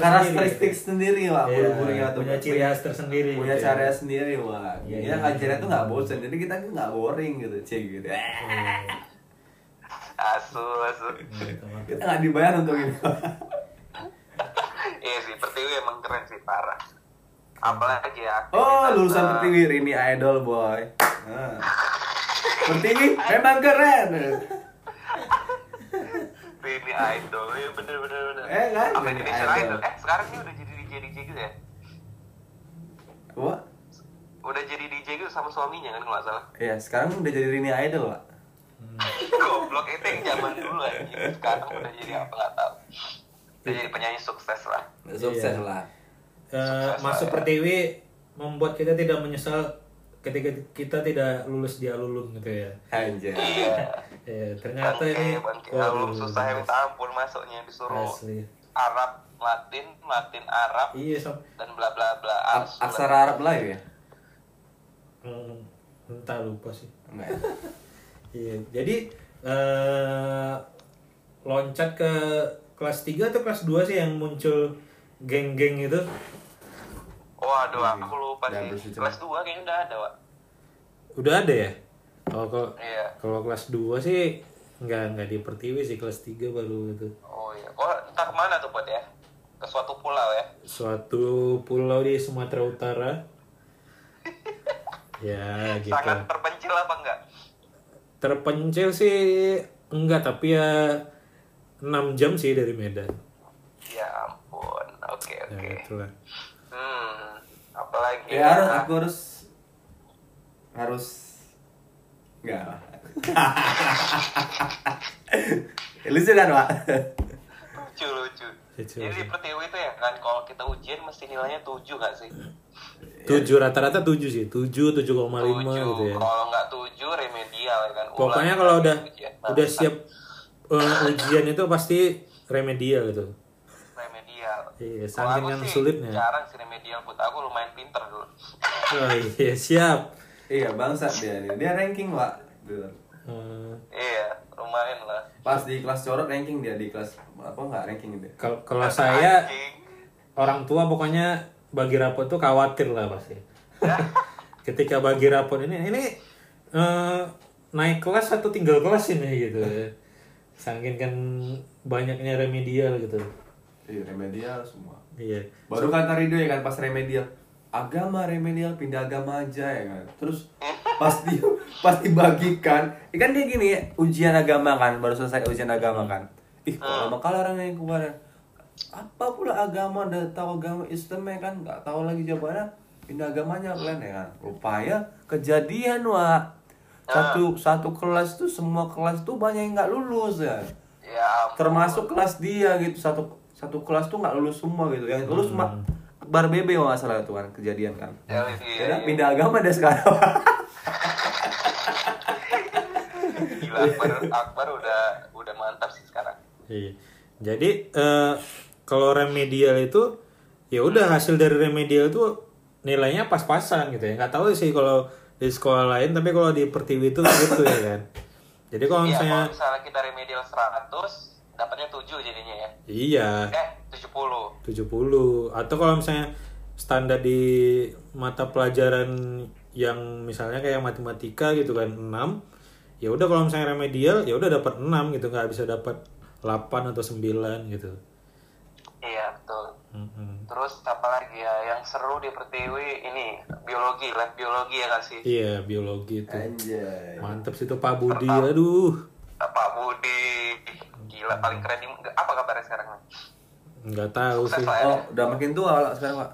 Karakteristik sendiri, Pak. Guru-gurunya tuh punya ciri khas tersendiri. Punya cara sendiri, Pak. Iya, ngajarnya tuh enggak bosan. Jadi kita enggak boring gitu, cek gitu. Asu, asu. Kita enggak dibayar untuk itu. Iya sih, Pertiwi emang keren sih, parah. Apalagi ya? Oh, lulusan Pertiwi, Rini Idol boy. Nah. Pertiwi memang keren. Ini idol ya bener-bener. Eh kan? Apa Indonesia idol? Eh sekarang ini udah jadi D J D J gitu ya? Wah? Udah jadi D J gitu sama suaminya kan kalau nggak salah? Iya sekarang udah jadi Rini Idol lah. Goblok itu yang zaman dulu aja. Sekarang udah jadi apa nggak tahu. Udah jadi penyanyi sukses lah. Sukses lah. Masuk Pertiwi membuat kita tidak menyesal ketika kita tidak lulus dia lulung gitu ya. Anjir. Ya, ternyata ini lulung susah yang tampun masuknya disuruh asli. Arab, Latin, Latin Arab. Iya, so. Dan bla bla bla. Aksara Arab lain ya? Hmm, entah lupa sih. Enggak. Iya, jadi uh, loncat ke kelas tiga atau kelas dua sih yang muncul geng-geng itu. Waduh, oh, aku lupa sih. Kelas dua kayaknya udah ada, Wak. Udah ada ya? Kalau kalau iya. Kelas dua sih enggak enggak di Pertiwi sih, kelas tiga baru itu. Oh iya. Oh, entah kemana tuh, Pot ya? Ke suatu pulau ya. Suatu pulau di Sumatera Utara. Ya, gitu. Sangat terpencil apa enggak? Terpencil sih enggak, tapi ya enam jam sih dari Medan. Ya ampun. Oke, oke. Ya, itulah. Hmm, apalagi ya harus aku harus harus enggak lah. Lucu kan, Pak? Lucu, lucu. Jadi Pertiwi itu ya kan kalau kita ujian mesti nilainya tujuh enggak sih? tujuh rata-rata tujuh sih. tujuh, tujuh koma lima gitu ya. Kalau enggak tujuh remedial ya kan. Ulang pokoknya kalau udah ujian, udah siap uh, ujian itu pasti remedial gitu. Iya, saking yang sulitnya. Jarang sih remedial, buat aku lumayan pinter dulu. Oh iya, siap. Iya, bangsat dia nih. Dia ranking, Pak. Hmm. Iya, lumayan lah. Pas di kelas corot ranking dia, di kelas apa enggak ranking dia. Kalau kalau saya ranking. Orang tua pokoknya bagi rapot tuh khawatir lah pasti. Ketika bagi rapot ini ini eh, naik kelas atau tinggal kelas ini gitu. Saking kan banyaknya remedial gitu. Iya, remedial semua. Iya. Baru kata Ridho ya kan pas remedial. Agama remedial pindah agama aja ya kan. Terus pasti pasti bagikan. Ya kan dia gini, ujian agama kan baru selesai ujian agama kan. Ih, kalau makalah orang yang kemarin apa pula agama udah tahu agama Islam ya kan enggak tahu lagi jawabannya. Pindah agamanya kalian ya kan. Rupanya kejadian Wak. Satu satu kelas tuh semua kelas tuh banyak yang enggak lulus ya. Ya. Termasuk kelas dia gitu satu satu kelas tuh nggak lulus semua gitu, yang lulus cuma hmm. Akbar Bebe nggak salah itu kan kejadian kan, ya, iya, iya. Pindah agama deh sekarang. Gila, Akbar, Akbar udah udah mantap sih sekarang. Iya. Jadi uh, kalau remedial itu ya udah hasil dari remedial itu nilainya pas-pasan gitu ya, nggak tahu sih kalau di sekolah lain, tapi kalau di Pertiwi itu gitu ya kan. Jadi kalau ya, misalnya, misalnya kita remedial seratus dapatnya tujuh jadinya ya? Iya. Eh, tujuh puluh. tujuh puluh. Atau kalau misalnya standar di mata pelajaran yang misalnya kayak matematika gitu kan enam. Ya udah kalau misalnya remedial ya udah dapat enam gitu, enggak bisa dapat delapan atau sembilan gitu. Iya, betul. Mm-hmm. Terus apa lagi ya yang seru di Pertiwi ini biologi, lab biologi ya kasih. Iya, biologi itu. Anjay. Mantap situ Pak Budi. Pertama. Aduh. Pak Budi. Gila, paling keren di... Apa kabarnya sekarang? Nggak tahu sukses sih. Lah, ya? Oh, udah makin tua lah sekarang, Pak.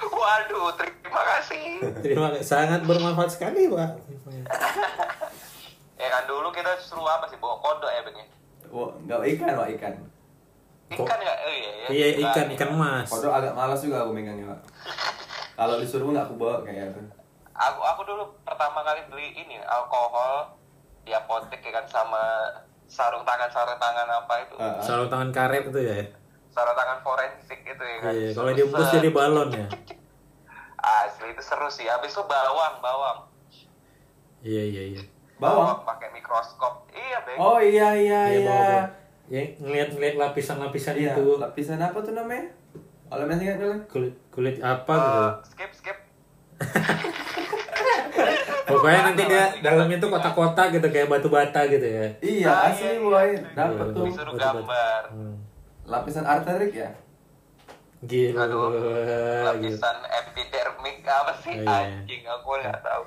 Waduh, terima kasih. Terima kasih. Sangat bermanfaat sekali, Pak. Ya kan dulu kita suruh apa sih? Bawa kodok ya, Bang? Oh, nggak ikan, Pak, ikan. Ikan nggak? Oh, iya, iya. Iya, ikan, ikan mas. Kodok agak malas juga aku megangnya, Pak. Kalau disuruh nggak aku bawa kayak gitu. Aku, aku dulu pertama kali beli ini, alkohol di apotek ya kan sama... sarung tangan sarung tangan apa itu uh, sarung tangan karet itu ya sarung tangan forensik itu ya kan iya, kalau dibungkus jadi balon ya. Asli itu seru sih. Habis itu bawang bawang iya iya iya bawang, bawang pakai mikroskop iya bang oh iya iya iya, iya. Ya, ngeliat-ngeliat lapisan-lapisan iya. Itu lapisan apa tuh namanya kalau masih ingat kulit kulit apa uh, gitu skip skip pokoknya nanti dia dalamnya tuh kotak-kotak gitu kayak batu bata gitu ya. Iya, ah, asli mulai iya, iya. Dapat tuh disuruh gambar. Hmm. Lapisan arterik ya? Gila. Aduh, lapisan epidermik apa sih? Anjing aku enggak tahu.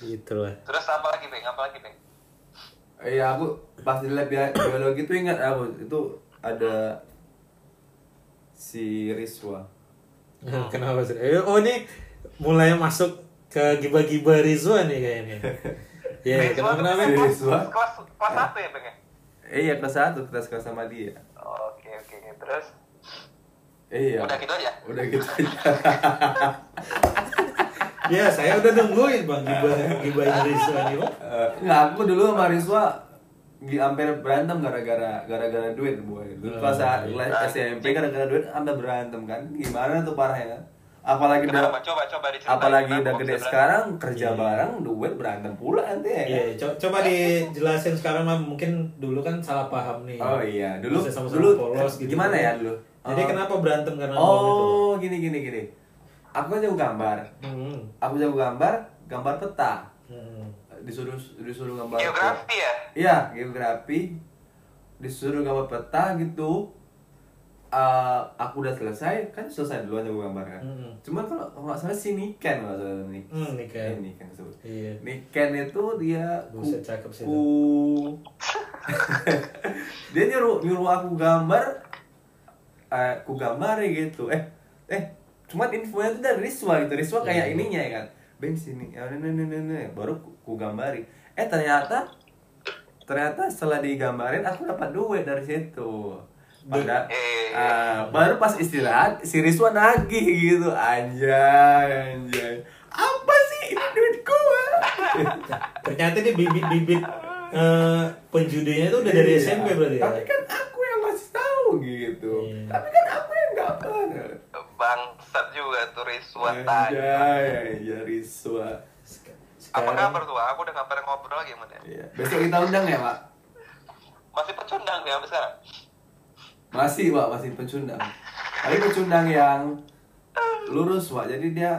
Gitu lah. Terus apa lagi, Bang? Apa lagi, Bang? Iya, aku pas di lab biologi itu ingat aku itu ada si Rizwa. Nah, kenapa sih? Oh, ini mulai masuk ke giba-giba Rizwa nih kayaknya. Ya, kenapa kenapa Rizwa? Kelas kelas satu ya, Bang? Iya, kelas satu, kita sekelas sama dia. Oke, oke. Terus iya. Udah gitu aja. Udah gitu aja. Ya, saya udah nungguin Bang Giba Giba Rizwa nih. Enggak, aku dulu sama Rizwa hampir berantem gara-gara gara-gara duit, boy. Dulu pas S M P gara-gara duit anda berantem kan. Gimana tuh parahnya? Apalagi udah coba coba diceritain. Apalagi udah gede sekarang kerja bareng duit berantem pula nanti ya. Iya, co- coba dijelasin sekarang mah mungkin dulu kan salah paham nih. Oh iya, dulu dulu polos gitu. Gimana ya dulu? Jadi kenapa berantem karena uang itu? Oh, gini gini gini. Aku kan jago gambar, hmm. aku jago gambar, gambar peta, hmm. disuruh disuruh gambar geografi ya? Iya, geografi, disuruh gambar peta gitu. Uh, aku udah selesai, kan selesai duluan jago gambar kan. Hmm. Cuman kalau nggak salah si Niken nggak salah nih. Hmm, Niken. Eh, Niken sebut. Iya. Niken itu dia ku, cakep sih ku... dia nyuruh nyuruh aku gambar, uh, aku gambar gitu, eh eh. Cuma infonya itu dari Rizwa gitu, Rizwa kayak yeah. ininya ya kan, bang sini, ya ne ne ne, baru ku, ku gambarin. Eh ternyata, ternyata setelah digambarin aku dapat duit dari situ. Pada, uh, baru pas istirahat si Rizwa nagih gitu, anjay, anjay. Apa sih ini duit gua? Ternyata ini bibit-bibit uh, penjudinya itu udah dari yeah. S M P berarti. Tapi kan aku yang masih tahu gitu, yeah. tapi kan aku yang nggak paham. Bangsat juga tuh Rizwa tadi. Iya, Rizwa. Apa kabar tuh? Aku udah kabar ngobrol lagi sama dia. Iya. Besok kita undang ya, Pak? Masih pecundang ya sampai sekarang? Masih, Pak, masih pecundang. Tapi pecundang yang lurus, Pak. Jadi dia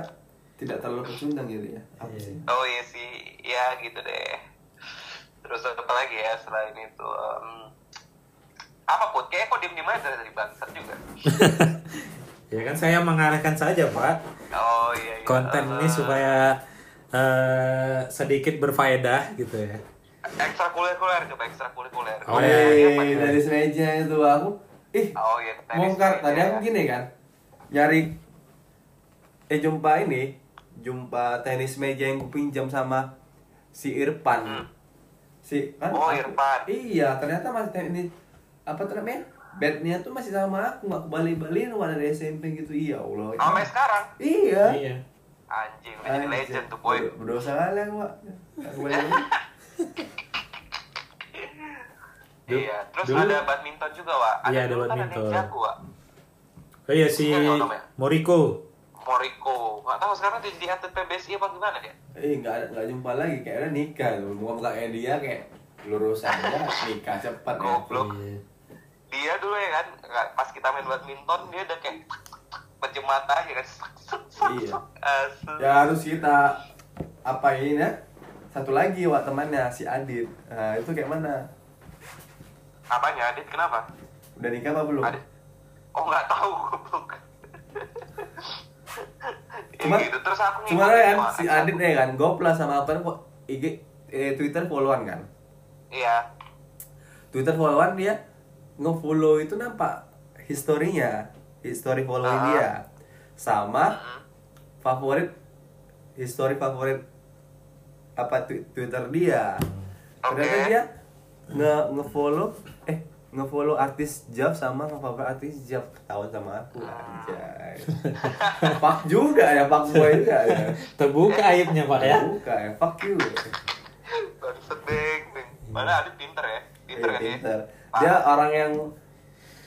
tidak terlalu pecundang gitu ya. Apa sih? Oh iya sih, ya gitu deh. Terus apa lagi ya selain itu? Um, apa Put? Kayaknya kok diem-diem aja dari bangsat juga. Ya kan saya mengarahkan saja, Pak. Oh iya. iya. Konten ini supaya uh, sedikit berfaedah gitu ya. Ekstrakurikuler coba ekstrakurikuler. Oh iya, iya dari sengaja itu aku. Ih. Oh iya. Bongkar tadi aku gini kan. Nyari eh jumpa ini, jumpa tenis meja yang kupinjam sama si Irfan. Hmm. Si kan? Oh, Irfan. Iya, ternyata masih tenis apa namanya? Bednya tuh masih sama aku, gak kebalik-balikin warna dari S M P gitu, iya Allah. Sama oh, sekarang? Iya. Iya. Anjing, udah jadi legend tuh boy. Berdosa kali aku, Pak. Iya, terus dulu ada badminton juga, Wak. Ada iya, ada badminton. Ada jago, Wak. Oh iya, si Moriko. Moriko, gak tahu sekarang dia jadi atlet P B S I apa gimana dia? Eh, gak, gak jumpa lagi, kayaknya nikah. Muka-mukanya dia kayak lurus aja, nikah cepat. Goblok. Dia dulu ya kan, pas kita main badminton dia udah kayak macam mata aja kan. Iya. Asu. Ya harus kita apain ya. Satu lagi Wak temannya si Adit. Nah, itu kayak mana? Apanya Adit kenapa? Udah nikah apa belum? Adit. Oh nggak tahu. Cuma gitu. Terus aku cuma kan si Adit ya kan, goplah sama apa kok I G eh, Twitter followan kan? Iya. Twitter followan dia nge-follow itu nampak historinya, history follow uh-huh. dia sama uh-huh. favorit, history favorit apa Twitter dia. Ternyata okay. dia nge-nge-follow eh nge-follow artis Jav sama favorit artis Jav tahun sama aku anjay. Pak juga ya, Pak boy juga ya. Terbuka aibnya Pak ya. Terbuka ya, fuck you. Sedeng, deng. Mana Adit pinter ya? Pinter eh, kan pinter. Ya? Dia orang yang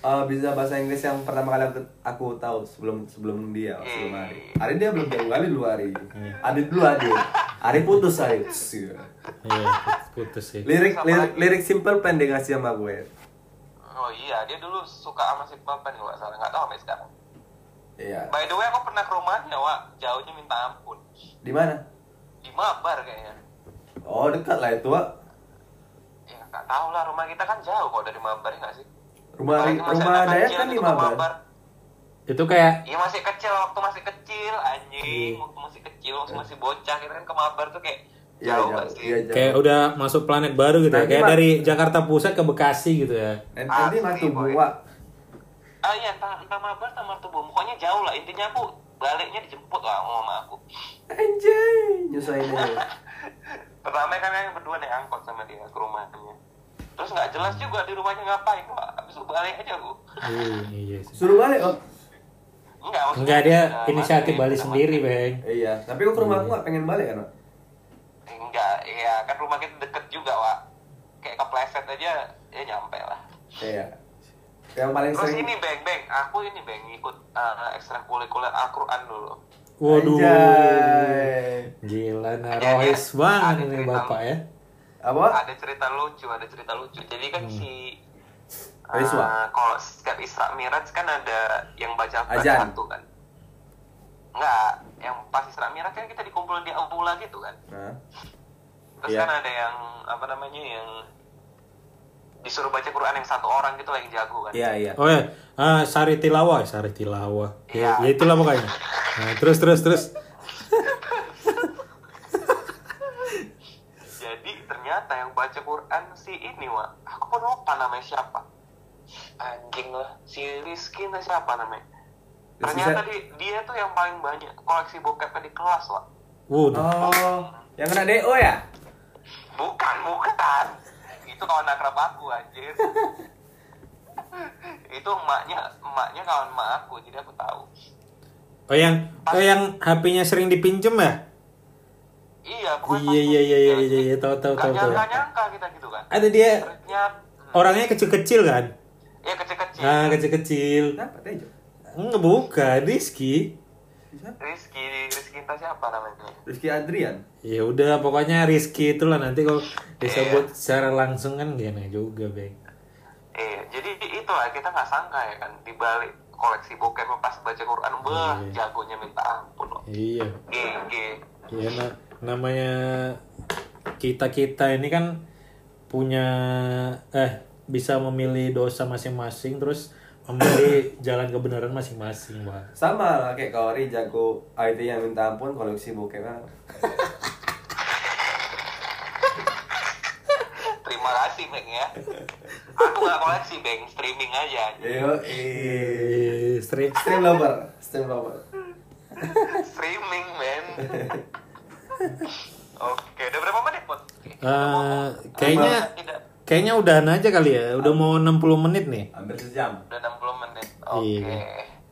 uh, bisa bahasa Inggris yang pertama kali aku, aku tahu sebelum sebelum dia sebelum Ari. Ari dia belum jauh kali dulu Ari. Adit dulu Adit. Ari putus Ari. Iya putus sih. Lirik lirik, lirik Simple Plan dia ngasih sama gue. Oh iya dia dulu suka sama Simple Plan nggak salah nggak tahu sampai sekarang. Iya. By the way aku pernah ke rumahnya Wak. Jauhnya minta ampun. Di mana? Di Mabar kayaknya. Oh dekat lah itu Wak. Nggak tahu lah rumah kita kan jauh kok dari Mabar nggak sih? Rumah rumah Dayat kan di Mabar. Mabar. Itu kayak? Iya masih kecil waktu masih kecil anjing, waktu masih kecil waktu masih bocah kita kan ke Mabar tuh kayak jauh ya, pasti. Ya, jauh. Kayak udah masuk planet baru gitu nanti ya. Kayak ma- dari Jakarta Pusat ke Bekasi gitu ya. Nanti Matubua. Ah iya, entah, entah Mabar atau Matubua. Pokoknya jauh lah. Intinya aku baliknya dijemput lah sama aku. Anjay, nyusahin dulu. Pertama kan yang berdua naik angkot sama dia ke rumahnya. Terus nggak jelas juga di rumahnya ngapain, Pak. Habis balik aja aku. Iya, suruh balik, oh. Enggak, enggak dia uh, inisiatif balik sendiri, Bang. Iya, tapi kok ke rumah aku enggak pengen balik kan, Pak? Enggak, iya, kan rumah kita deket juga, Pak. Kayak kepleset aja ya nyampe lah. Iya. Yang paling terus sering... ini, Bang, Bang. Aku ini, Bang, ikut uh, ekstrakurikuler Al-Qur'an dulu. Waduh. Anjay. Gila, narois ya, banget ini Bapak ya. Apa? Ada cerita lucu, ada cerita lucu. Jadi kan hmm. si Uh, kalau setiap Isra Miraj kan ada yang baca Al-Qur'an satu kan. Enggak, yang pas Isra Miraj kan kita dikumpulin di aula gitu kan. Nah. Terus yeah. kan ada yang apa namanya yang disuruh baca Quran yang satu orang gitu lah yang jago kan. Iya, yeah, iya. Yeah. Oh ya, uh, sari tilawah, sari tilawah. Yeah. Ya, ya itulah pokoknya. Nah, terus terus terus. Jadi ternyata yang baca Quran si ini, Wak. Aku pun lupa namanya siapa. Anjing lah, si Rizky nah siapa namanya? Ternyata di, dia tuh yang paling banyak koleksi bokepnya di kelas, Wak. Waduh. Oh, yang kena D O ya? Bukan, bukan. Itu kawan akrab aku, anjir. Itu emaknya, emaknya kawan emak aku, jadi aku tahu. Oh yang, Pas, oh yang H P-nya sering dipinjem ya? Iya, bukan. Iya, iya, iya, iya, iya, iya, tahu, tahu, tahu. Gak nyangka-nyangka kita gitu kan. Ada dia. Ternyata, orangnya kecil-kecil kan? Iya kecil-kecil. Ah kecil-kecil. Apa Tejo? Enggak bukan, Rizky. Rizky, Rizky entah siapa namanya. Rizky Adrian. Ya udah, pokoknya Rizky itulah nanti kalau disebut yeah. secara langsung kan gini juga, Bang. Iya, yeah, jadi itulah kita nggak sangka ya kan di balik koleksi bokep pas baca Quran, beuh yeah. jagonya minta ampun loh. Iya. Geng. Iya, nah, namanya kita-kita ini kan punya eh bisa memilih dosa masing-masing terus memilih jalan kebenaran masing-masing, Pak. Sama lah kayak Kori jago I T-nya minta ampun koleksi bokep. Terima kasih, Bang ya. Aku enggak koleksi, Bang, streaming aja. Yo, eh stream stream lover, stream lover. Streaming, man. Oke, udah berapa menit, Pot? Uh, kayaknya Kayaknya udahan aja kali ya. Udah mau enam puluh menit nih. Hampir sejam. Udah enam puluh menit. Oke. Okay.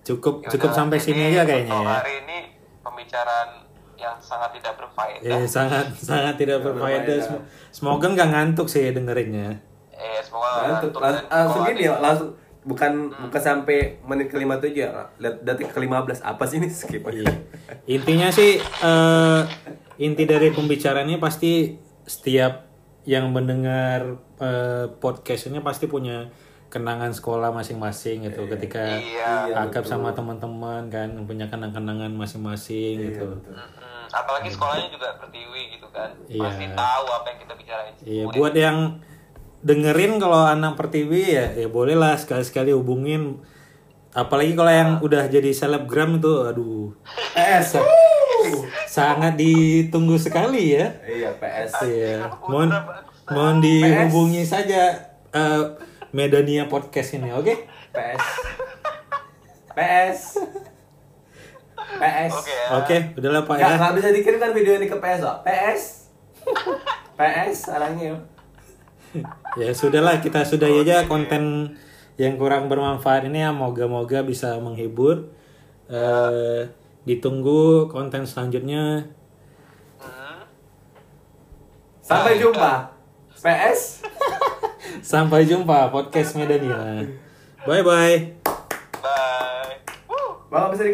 Cukup Yaudah, cukup sampai sini aja kayaknya ya. Hari ini pembicaraan yang sangat tidak berfaedah. Eh, sangat sangat tidak berfaedah. Semoga enggak ngantuk sih dengerinnya. Eh, semoga ngantuk. Lang- langsung gini ya, langsung bukan hmm. bukan sampai menit ke lima puluh tujuh ya. Detik ke lima belas apa sih ini skip aja. Intinya sih uh, inti dari pembicaraannya pasti setiap yang mendengar eh, podcast ini pasti punya kenangan sekolah masing-masing gitu. Iya, ketika iya, akap betul. Sama teman-teman kan punya kenang-kenangan masing-masing iya, gitu. Mm-hmm. Apalagi sekolahnya juga Pertiwi gitu kan. Iya. Pasti tahu apa yang kita bicarain. Iya, buat yang dengerin kalau anak Pertiwi ya ya bolehlah sekali-sekali hubungin. Apalagi kalau yang udah jadi selebgram itu aduh. P S. Sangat ditunggu sekali ya. Iya P S ya. Mohon mohon dihubungi saja uh, Medania Podcast ini, oke? Okay? P S. P S. P S. Oke, okay, okay, udahlah Pak ya. Enggak bisa dikirimkan video ini ke P S, oh. P S. P S salahnya. Ya sudahlah, kita sudahi aja konten yang kurang bermanfaat ini ya. Moga-moga bisa menghibur. Uh, ditunggu konten selanjutnya. Hmm. Sampai jumpa. P S. Sampai jumpa podcast Medania. Bye bye. Bye. Woo.